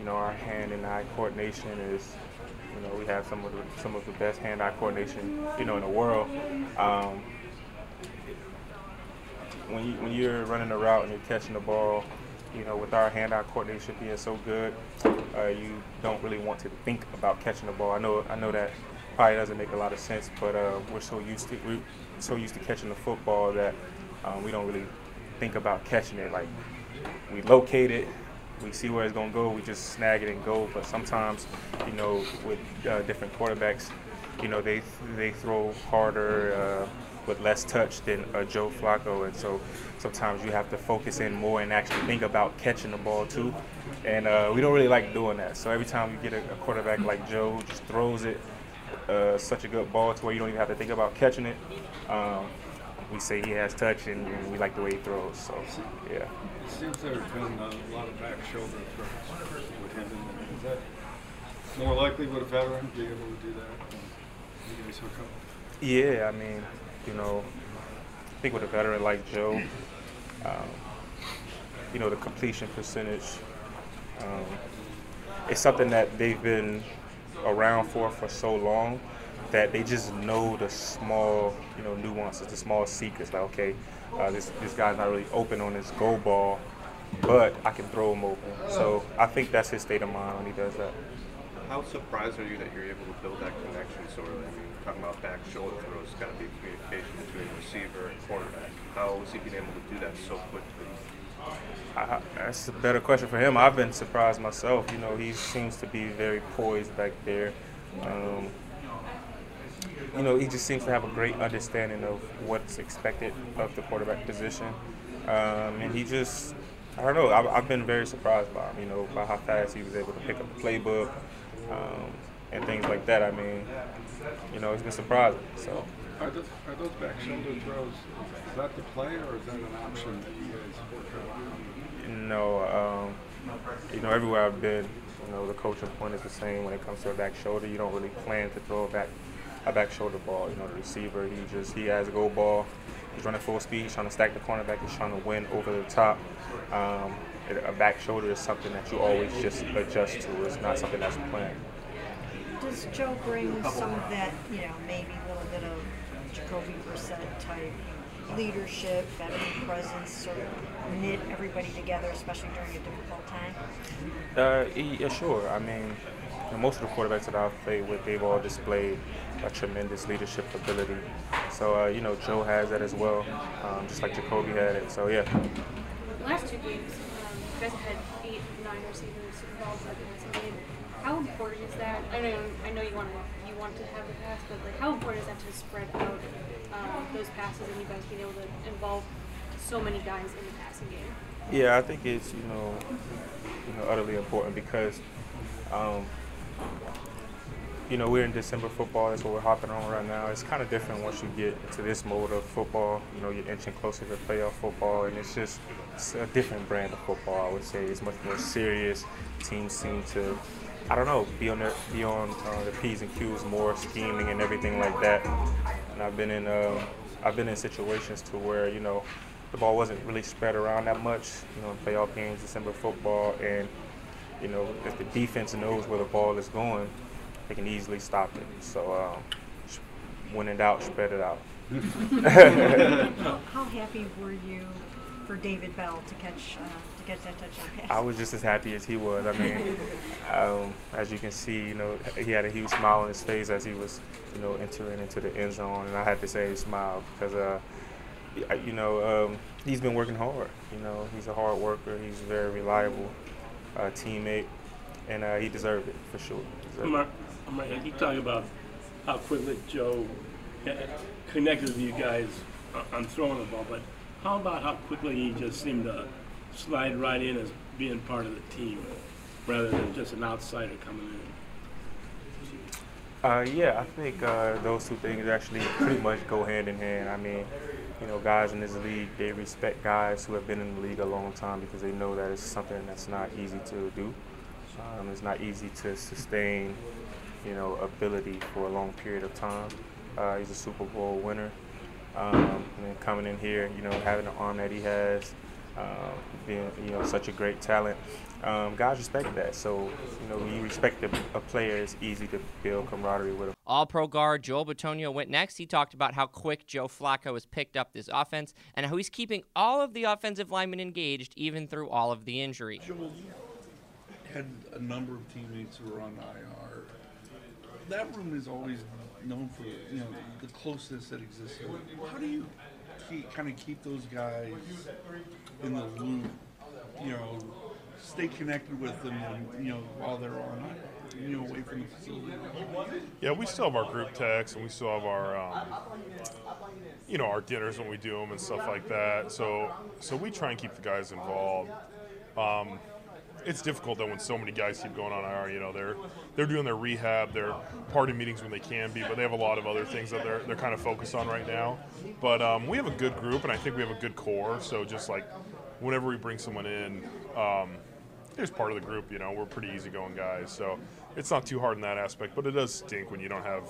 you know, our hand and eye coordination is, you know, we have some of the best hand-eye coordination, you know, in the world. When you're running a route and you're catching the ball, you know, with our hand-eye coordination being so good, you don't really want to think about catching the ball. I know that probably doesn't make a lot of sense, but we're so used to catching the football that we don't really think about catching it. Like, we locate it, we see where it's going to go, we just snag it and go. But sometimes, you know, with different quarterbacks, you know, they throw harder with less touch than Joe Flacco. And so sometimes you have to focus in more and actually think about catching the ball too. And we don't really like doing that. So every time you get a quarterback like Joe who just throws it such a good ball to where you don't even have to think about catching it, we say he has touch, and we like the way he throws. So, yeah. It seems there's been a lot of back shoulder throws with him. Is that more likely with a veteran to be able to do that? You guys hook up? Yeah, I mean, you know, I think with a veteran like Joe, you know, the completion percentage, it's something that they've been around for so long that they just know the small, you know, nuances, the small secrets. Like, okay, this guy's not really open on his go ball, but I can throw him open. So I think that's his state of mind when he does that. How surprised are you that you're able to build that connection so early? I mean, talking about back shoulder throws, it's got to be communication between receiver and quarterback. How has he been able to do that so quickly? That's a better question for him. I've been surprised myself. You know, he seems to be very poised back there. You know, he just seems to have a great understanding of what's expected of the quarterback position. And he just, I don't know, I've been very surprised by him, you know, by how fast he was able to pick up the playbook. And things like that. I mean, you know, it's been surprising. So, are those back shoulder throws? Is that the play, or is that an option that you guys work on? No, you know, everywhere I've been, you know, the coaching point is the same when it comes to a back shoulder. You don't really plan to throw a back shoulder ball. You know, the receiver, he has a go ball. He's running full speed. He's trying to stack the cornerback. He's trying to win over the top. A back shoulder is something that you always just adjust to. It's not something that's planned. Does Joe bring some of that, you know, maybe a little bit of Jacoby Brissett type leadership, veteran presence, sort of knit everybody together, especially during a difficult time? Yeah, sure. I mean, you know, most of the quarterbacks that I've played with, they've all displayed a tremendous leadership ability. So, you know, Joe has that as well, just like Jacoby had it. So, yeah. Last two games, you guys had 8, 9 receivers, Super Bowls against the game. How important is that? I know you want to have the pass, but like, how important is that to spread out those passes and you guys being able to involve so many guys in the passing game? Yeah, I think it's you know utterly important because you know, we're in December football. That's what we're hopping on right now. It's kind of different once you get into this mode of football. You know, you're inching closer to playoff football, and it's a different brand of football, I would say. It's much more serious. Teams seem to, I don't know, be on the P's and Q's more, scheming and everything like that. And I've been in situations to where, you know, the ball wasn't really spread around that much. You know, in playoff games, December football, and you know, if the defense knows where the ball is going, they can easily stop it. So when in doubt, spread it out. How happy were you for David Bell to catch that touchdown pass? I was just as happy as he was. I mean, as you can see, you know, he had a huge smile on his face as he was, you know, entering into the end zone, and I had the same smile because, you know, he's been working hard. You know, he's a hard worker. He's a very reliable teammate, and he deserved it for sure. I keep talking about how quickly Joe connected with you guys on throwing the ball, but how about how quickly he just seemed to slide right in as being part of the team rather than just an outsider coming in? Yeah, I think those two things actually pretty much go hand in hand. I mean, you know, guys in this league, they respect guys who have been in the league a long time because they know that it's something that's not easy to do. It's not easy to sustain, you know, ability for a long period of time. He's a Super Bowl winner. And then coming in here, you know, having the arm that he has, being, you know, such a great talent, guys respect that. So, you know, when you respect a player, it's easy to build camaraderie with him. All-Pro guard Joel Bitonio went next. He talked about how quick Joe Flacco has picked up this offense and how he's keeping all of the offensive linemen engaged even through all of the injury. Joel had a number of teammates who were on IR. That room is always known for, you know, the closeness that exists. How do you kind of keep those guys in the loop, you know, stay connected with them, and, you know, while they're on, you know, away from the facility. Yeah, we still have our group texts, and we still have our, you know, our dinners when we do them and stuff like that. So we try and keep the guys involved. It's difficult though when so many guys keep going on IR. You know, they're doing their rehab, their party meetings when they can be, but they have a lot of other things that they're kind of focused on right now. But we have a good group, and I think we have a good core. So just like whenever we bring someone in, there's part of the group. You know, we're pretty easygoing guys, so it's not too hard in that aspect. But it does stink when you don't have,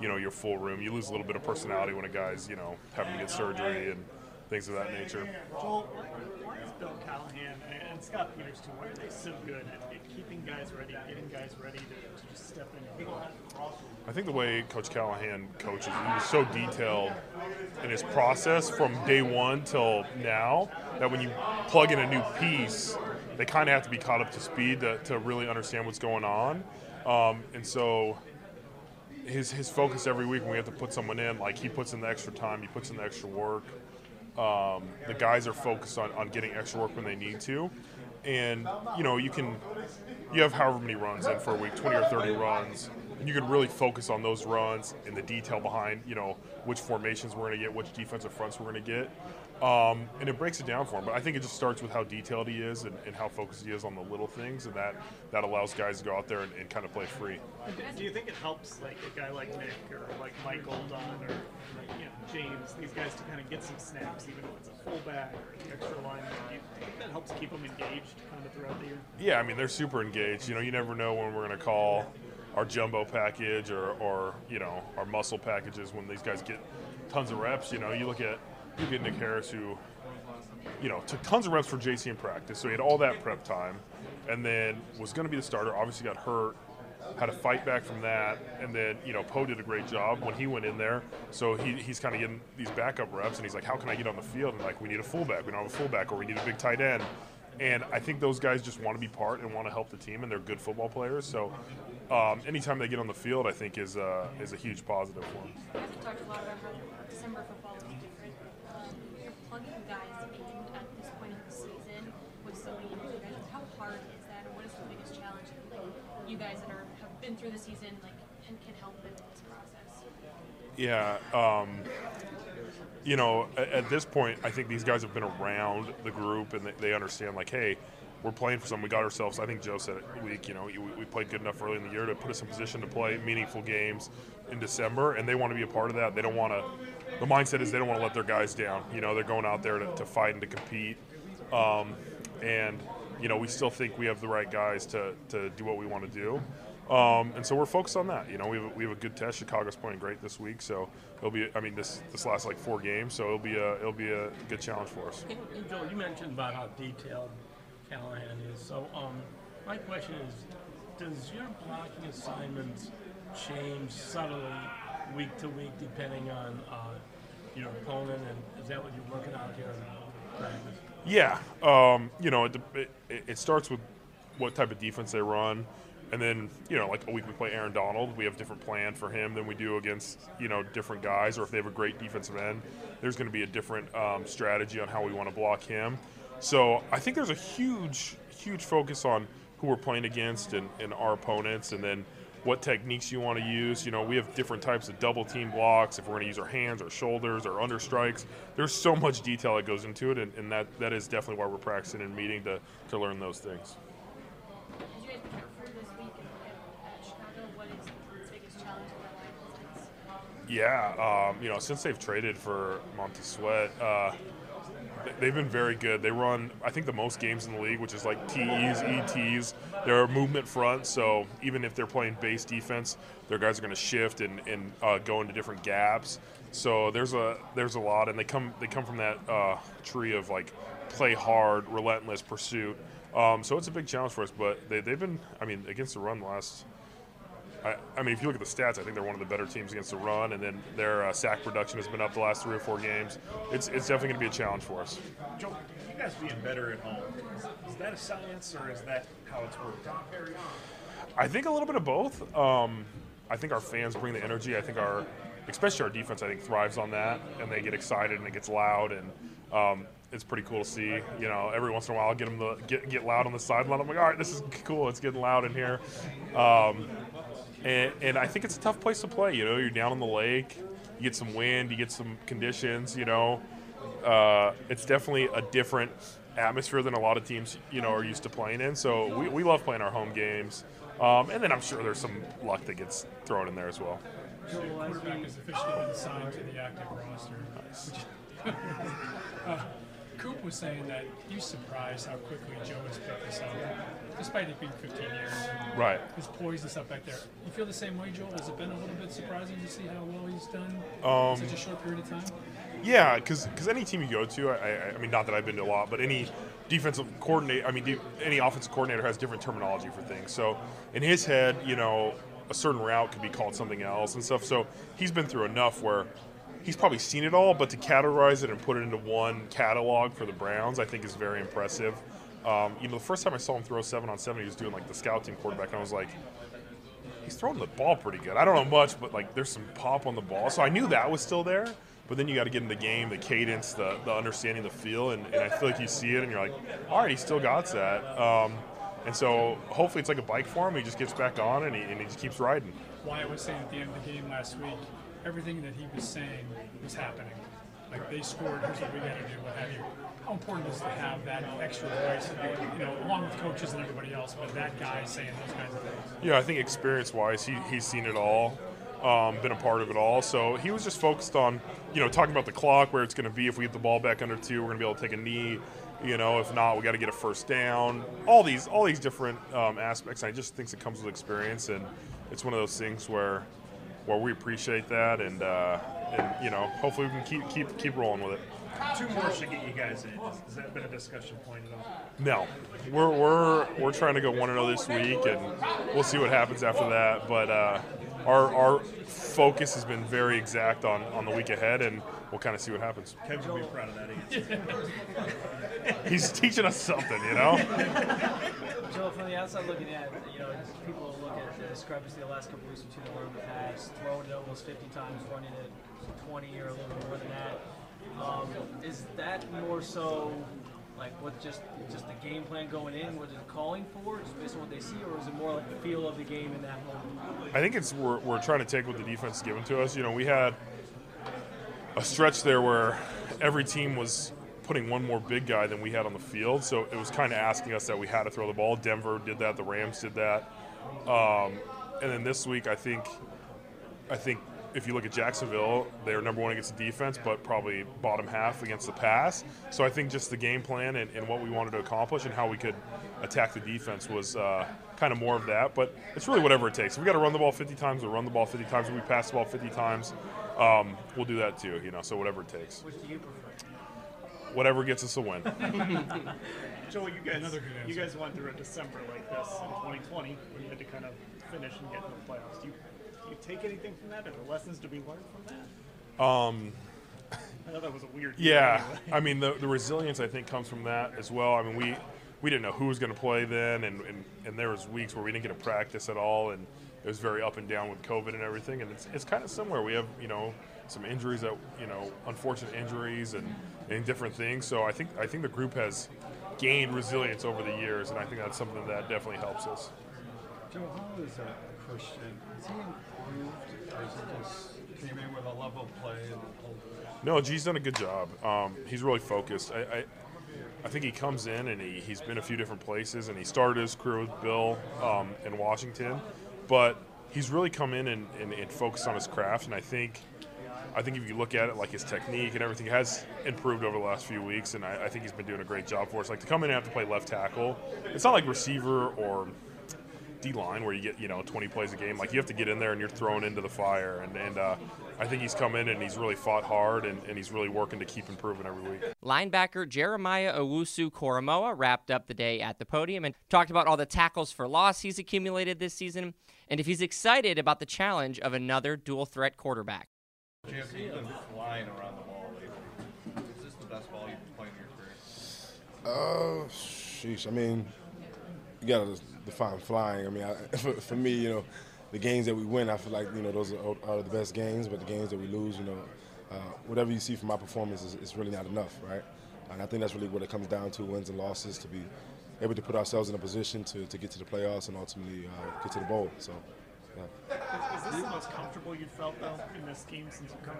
you know, your full room. You lose a little bit of personality when a guy's, you know, having to get surgery and things of that nature. Joel, why is Bill Callahan and Scott Peters too, why are they so good at keeping guys ready, getting guys ready to just step in? I think the way Coach Callahan coaches, he was so detailed in his process from day one till now that when you plug in a new piece, they kind of have to be caught up to speed to really understand what's going on. And so his focus every week when we have to put someone in, like he puts in the extra time, he puts in the extra work. The guys are focused on getting extra work when they need to. And, you know, you have however many runs in for a week, 20 or 30 runs, and you can really focus on those runs and the detail behind, you know, which formations we're going to get, which defensive fronts we're going to get. And it breaks it down for him. But I think it just starts with how detailed he is and how focused he is on the little things, and that allows guys to go out there and kind of play free. Do you think it helps, like, a guy like Nick or like Mike Oldon or, like, you know, James, these guys to kind of get some snaps, even if it's a fullback or an extra lineman? Do you think that helps keep them engaged kind of throughout the year? Yeah, I mean, they're super engaged. You know, you never know when we're going to call our jumbo package or, you know, our muscle packages when these guys get tons of reps. You know, you look at Nick Harris, who, you know, took tons of reps for JC in practice, so he had all that prep time, and then was going to be the starter, obviously got hurt, had a fight back from that, and then, you know, Poe did a great job when he went in there, so he's kind of getting these backup reps, and he's like, how can I get on the field? And, like, we need a fullback, we don't have a fullback, or we need a big tight end. And I think those guys just want to be part and want to help the team, and they're good football players. So anytime they get on the field, I think is a huge positive for them. You guys have talked a lot about how December football is different. You're plugging guys in at this point of the season with so many injuries. How hard is that, and what is the biggest challenge that, like, you guys that have been through the season, like, and can help with this process? Yeah. You know, at this point, I think these guys have been around the group, and they understand, like, hey, we're playing for something. We got ourselves, I think Joe said it, week, you know, we played good enough early in the year to put us in position to play meaningful games in December, and they want to be a part of that. They don't want to, the mindset is they don't want to let their guys down. You know, they're going out there to fight and to compete. And, you know, we still think we have the right guys to do what we want to do. And so we're focused on that. You know, we have a good test. Chicago's playing great this week, so it'll be. I mean, this lasts like 4 games, so it'll be a good challenge for us. And Joel, you mentioned about how detailed Callahan is. So my question is, does your blocking assignments change subtly week to week depending on your opponent? And is that what you're working out here in practice? Yeah. You know, it starts with what type of defense they run. And then, you know, like a week we play Aaron Donald, we have a different plan for him than we do against, you know, different guys. Or if they have a great defensive end, there's going to be a different strategy on how we want to block him. So I think there's a huge, huge focus on who we're playing against and our opponents, and then what techniques you want to use. You know, we have different types of double team blocks, if we're going to use our hands or shoulders or understrikes. There's so much detail that goes into it, and that is definitely why we're practicing and meeting to learn those things. Yeah, you know, since they've traded for Monty Sweat, they've been very good. They run, I think, the most games in the league, which is like TEs, ETs. They're a movement front, so even if they're playing base defense, their guys are going to shift and go into different gaps. So there's a lot, and they come from that tree of, like, play hard, relentless pursuit. So it's a big challenge for us, but they've been, I mean, against the run last. I mean, if you look at the stats, I think they're one of the better teams against the run, and then their sack production has been up the last 3 or 4 games. It's definitely going to be a challenge for us. Joel, you guys being better at home, is that a science, or is that how it's worked out? I think a little bit of both. I think our fans bring the energy. I think especially our defense, I think, thrives on that, and they get excited and it gets loud, and it's pretty cool to see. You know, every once in a while I'll get them to get loud on the sideline. I'm like, all right, this is cool. It's getting loud in here. And I think it's a tough place to play. You know, you're down on the lake. You get some wind. You get some conditions, you know. It's definitely a different atmosphere than a lot of teams, you know, are used to playing in. So we love playing our home games. And then I'm sure there's some luck that gets thrown in there as well. Joel, as the quarterback is officially been signed to the active roster. Nice. Coop was saying that he's surprised how quickly Joe has picked this up, despite it being 15 years. Right. His poise and stuff back there. You feel the same way, Joel? Has it been a little bit surprising to see how well he's done in such a short period of time? Yeah, because any team you go to, I mean, not that I've been to a lot, but any defensive coordinator, I mean, any offensive coordinator has different terminology for things. So in his head, you know, a certain route could be called something else and stuff. So he's been through enough where he's probably seen it all, but to categorize it and put it into one catalog for the Browns, I think is very impressive. You know, the first time I saw him throw 7-on-7, he was doing like the scout team quarterback, and I was like, he's throwing the ball pretty good. I don't know much, but like there's some pop on the ball. So I knew that was still there. But then you got to get in the game, the cadence, the understanding, the feel, and I feel like you see it and you're like, all right, he still got that. And so hopefully it's like a bike for him. He just gets back on and he just keeps riding. Wyatt was saying at the end of the game last week, everything that he was saying was happening. Like they scored, here's what we got to do, what have you. How important is to have that extra voice, you know, along with coaches and everybody else, but that guy saying those kinds of things? Yeah, I think experience-wise, he's seen it all. Been a part of it all, so he was just focused on, you know, talking about the clock, where it's going to be. If we get the ball back under two, we're going to be able to take a knee. You know, if not, we got to get a first down. All these different aspects. I just think it comes with experience, and it's one of those things where we appreciate that, and you know, hopefully we can keep rolling with it. Two more should get you guys in. Has that been a discussion point at all? No, we're trying to go 1-0 this week, and we'll see what happens after that. But our focus has been very exact on the week ahead, and we'll kind of see what happens. Kevin will be proud of that answer. He's teaching us something, you know? Joel, from the outside looking at, you know, people look at the discrepancy the last couple weeks between the run and the pass, throwing it almost 50 times, running it 20 or a little more than that. Is that more so like what just the game plan going in, what they're calling for, just based on what they see, or is it more like the feel of the game in that moment? I think it's we're trying to take what the defense is giving to us. You know, we had a stretch there where every team was putting one more big guy than we had on the field, so it was kind of asking us that we had to throw the ball. Denver did that. The Rams did that. And then this week, I think if you look at Jacksonville, they're number one against the defense, but probably bottom half against the pass. So I think just the game plan and what we wanted to accomplish and how we could attack the defense was kind of more of that. But it's really whatever it takes. If we got to run the ball 50 times, we'll run the ball 50 times. If we pass the ball 50 times, we'll do that too. You know, so whatever it takes. Which do you prefer? Whatever gets us a win. Joel, you guys went through a December like this in 2020, where you had to kind of finish and get into the playoffs. Do you take anything from that, or the lessons to be learned from that? I know that was a weird. Yeah, anyway. I mean the resilience I think comes from that as well. I mean we didn't know who was going to play then, and there was weeks where we didn't get to practice at all, and it was very up and down with COVID and everything. And it's kind of similar. We have, you know, some injuries that, you know, unfortunate injuries and different things. So I think the group has gained resilience over the years, and I think that's something that definitely helps us. Joel, how is that? Christian, has he improved, or has he just came in with a level of play? No, G's done a good job. He's really focused. I think he comes in and he's been a few different places, and he started his career with Bill in Washington, but he's really come in and focused on his craft, and I think if you look at it, like his technique and everything has improved over the last few weeks, and I think he's been doing a great job for us. Like to come in and have to play left tackle, it's not like receiver or D-line where you get, you know, 20 plays a game. Like you have to get in there and you're thrown into the fire, and I think he's come in and he's really fought hard, and he's really working to keep improving every week. Linebacker Jeremiah Owusu-Koramoah wrapped up the day at the podium and talked about all the tackles for loss he's accumulated this season, and if he's excited about the challenge of another dual threat quarterback. James, you've been flying around the ball lately. Is this the best ball you've been playing in your career? Sheesh, I mean, you got to define flying. I mean, for me, you know, the games that we win, I feel like, you know, those are the best games, but the games that we lose, you know, whatever you see from my performance is really not enough, right? And I think that's really what it comes down to, wins and losses, to be able to put ourselves in a position to get to the playoffs and ultimately get to the bowl. So, yeah. Is this the most comfortable you've felt, though, in this team since you've come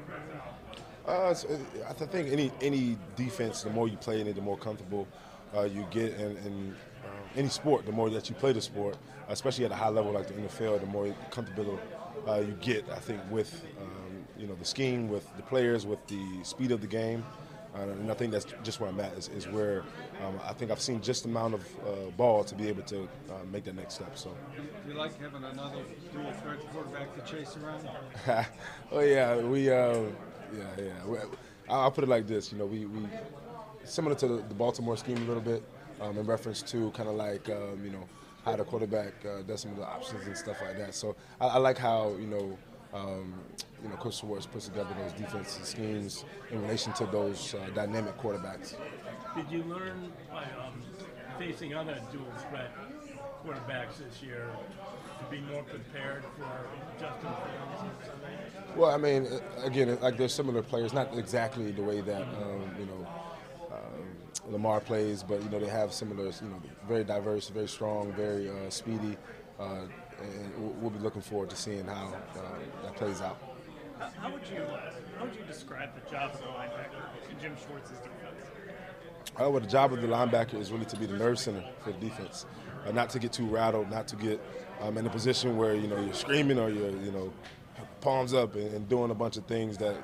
in? I think any defense, the more you play in it, the more comfortable you get in any sport. The more that you play the sport, especially at a high level like the NFL, the more comfortable you get, I think, with the scheme, with the players, with the speed of the game. And I think that's just where I'm at, is where I think I've seen just the amount of ball to be able to make that next step. So, do you like having another dual threat quarterback to chase around? Oh yeah, I'll put it like this, we similar to the Baltimore scheme a little bit in reference to kind of like how the quarterback does some of the options and stuff like that. So I like how Coach Schwartz puts together those defensive schemes in relation to those dynamic quarterbacks. Did you learn by facing other dual threat quarterbacks this year to be more prepared for Justin Fields? Well, I mean, again, like they're similar players, not exactly the way that Lamar plays, but they have similar, very diverse, very strong, very speedy. And we'll be looking forward to seeing how that plays out. How would you describe the job of the linebacker in Jim Schwartz's defense? Well, the job of the linebacker is really to be the nerve center for the defense, not to get too rattled, not to get in a position where you're screaming or you're palms up and doing a bunch of things that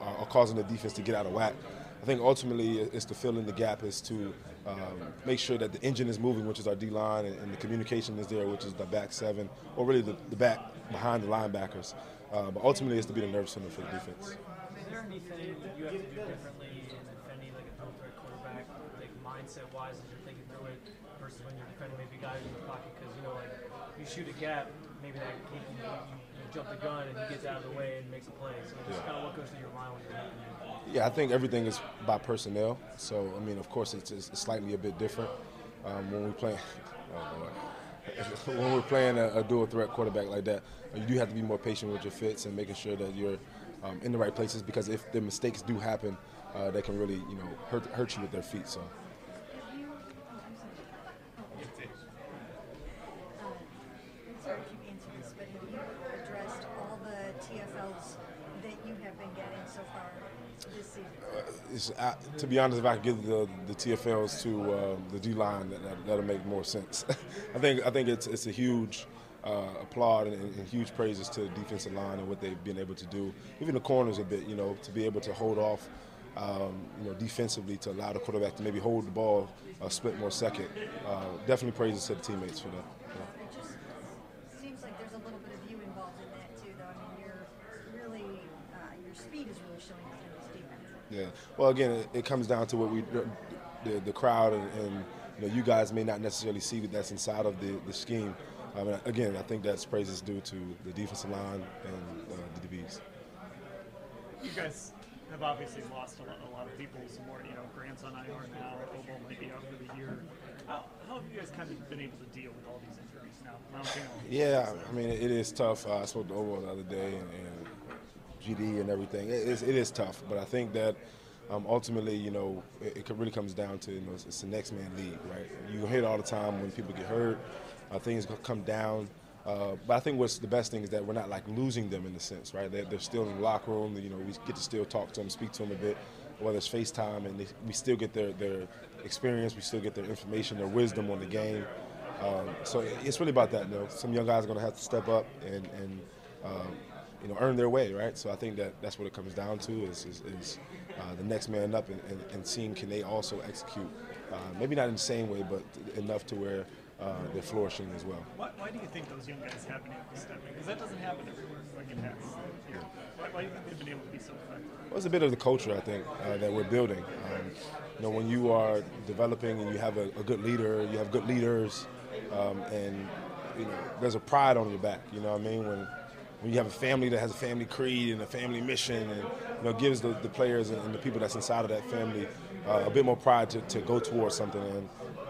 are causing the defense to get out of whack. I think ultimately it's to fill in the gap, is to make sure that the engine is moving, which is our D-line, and the communication is there, which is the back seven, or really the back behind the linebackers. But ultimately it's to be the nerve center for the defense. Is there anything that you have to do differently in defending like a dual threat quarterback, like mindset-wise, as you're thinking through it, versus when you're defending maybe guys in the pocket? Because, you shoot a gap, maybe that you jump the gun and you get out of the way and makes a play. So just kind of what goes through your mind when you're having it. Yeah, I think everything is by personnel. So, I mean, of course, it's slightly a bit different when we're playing a dual threat quarterback like that. You do have to be more patient with your fits and making sure that you're in the right places, because if the mistakes do happen, they can really hurt you with their feet. So. To be honest, if I could give the TFLs to the D-line, that'll make more sense. I think it's a huge applaud and huge praises to the defensive line and what they've been able to do. Even the corners a bit, to be able to hold off, defensively, to allow the quarterback to maybe hold the ball a split more second. Definitely praises to the teammates for that. Yeah. It just seems like there's a little bit of you involved in that too, though. I mean, you're really your speed is really showing up. Yeah. Well, again, it comes down to what the crowd and you guys may not necessarily see that's inside of the scheme. I mean, again, I think that's praises due to the defensive line and the DBs. You guys have obviously lost a lot of people. Some more, Grant's on IR now. Obo might be out for the year. How have you guys kind of been able to deal with all these injuries now? Yeah, I mean, it is tough. I spoke to Obo the other day and GD and everything. It is tough, but I think that ultimately, it really comes down to, it's the next man league, right? You hit all the time when people get hurt, things come down. But I think what's the best thing is that we're not like losing them in a sense, right? They're still in the locker room. We get to still talk to them, speak to them a bit, whether it's FaceTime, and we still get their experience, we still get their information, their wisdom on the game. So it's really about that, though. Some young guys are going to have to step up and earn their way, right? So I think that's what it comes down to is the next man up and seeing can they also execute, maybe not in the same way, but enough to where they're flourishing as well. Why do you think those young guys have been able to step in? Because that doesn't happen everywhere. Like it has. Yeah. Why do you think they've been able to be so effective? Well, it's a bit of the culture, I think, that we're building. When you are developing and you have a good leader, you have good leaders, and there's a pride on your back. You know what I mean? When you have a family that has a family creed and a family mission, and gives the players and the people that's inside of that family a bit more pride to go towards something.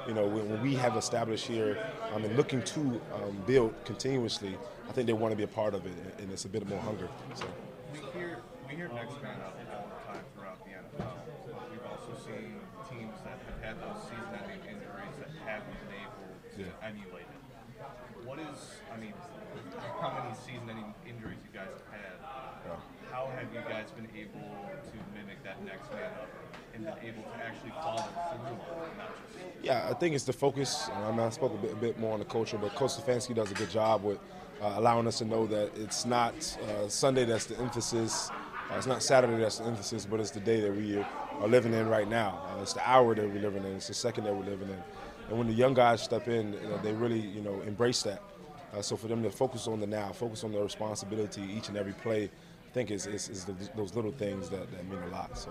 And when we have established here and looking to build continuously, I think they want to be a part of it, and it's a bit more hunger. So. We hear next man up all the time throughout the NFL. We've also seen teams had those season-ending injuries that haven't been able to emulate it. What is, I mean, how many season-ending injuries you guys have had? How have you guys been able to mimic that next man up and been able to actually follow through on it? Not just... Yeah, I think it's the focus. I mean, I spoke a bit more on the culture, but Coach Stefanski does a good job with allowing us to know that it's not Sunday that's the emphasis. It's not Saturday that's the emphasis, but it's the day that we are living in right now. It's the hour that we're living in. It's the second that we're living in. And when the young guys step in, they really, embrace that. So for them to focus on the now, focus on the responsibility each and every play, I think is those little things that mean a lot. So.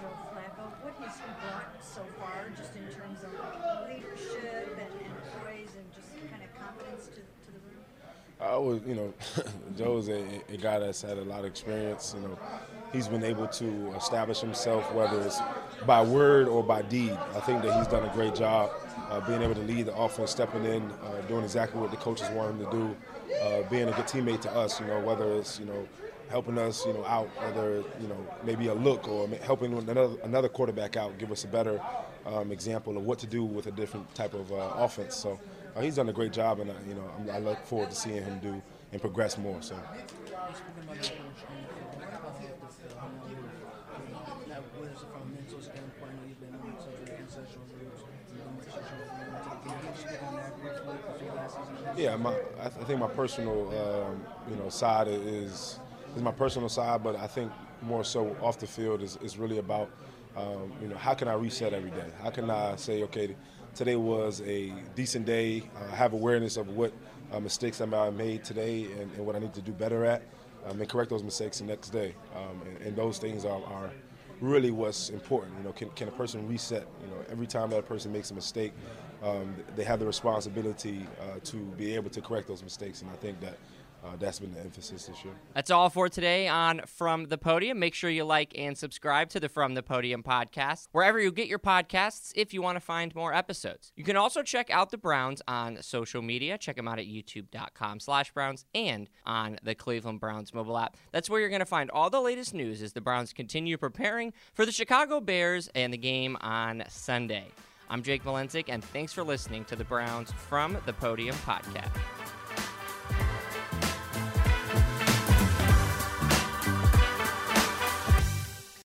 Joe Flacco, what has he brought so far, just in terms of leadership and poise and just kind of confidence to the room? I was, Joe's a guy that's had a lot of experience. He's been able to establish himself, whether it's by word or by deed. I think that he's done a great job being able to lead the offense, stepping in, doing exactly what the coaches want him to do, being a good teammate to us. Whether it's helping us, out, whether maybe a look or helping another quarterback out, give us a better example of what to do with a different type of offense. So. He's done a great job, and I look forward to seeing him do and progress more. So, yeah, I think my personal, side is my personal side, but I think more so off the field is really about, how can I reset every day? How can I say, okay, today was a decent day. I have awareness of what mistakes I made today and what I need to do better at and correct those mistakes the next day. And those things are really what's important. Can a person reset? Every time that a person makes a mistake, they have the responsibility to be able to correct those mistakes. And I think that that's been the emphasis this year. That's all for today on From the Podium. Make sure you like and subscribe to the From the Podium podcast, wherever you get your podcasts, if you want to find more episodes. You can also check out the Browns on social media. Check them out at youtube.com/Browns and on the Cleveland Browns mobile app. That's where you're going to find all the latest news as the Browns continue preparing for the Chicago Bears and the game on Sunday. I'm Jake Malencic, and thanks for listening to the Browns From the Podium podcast.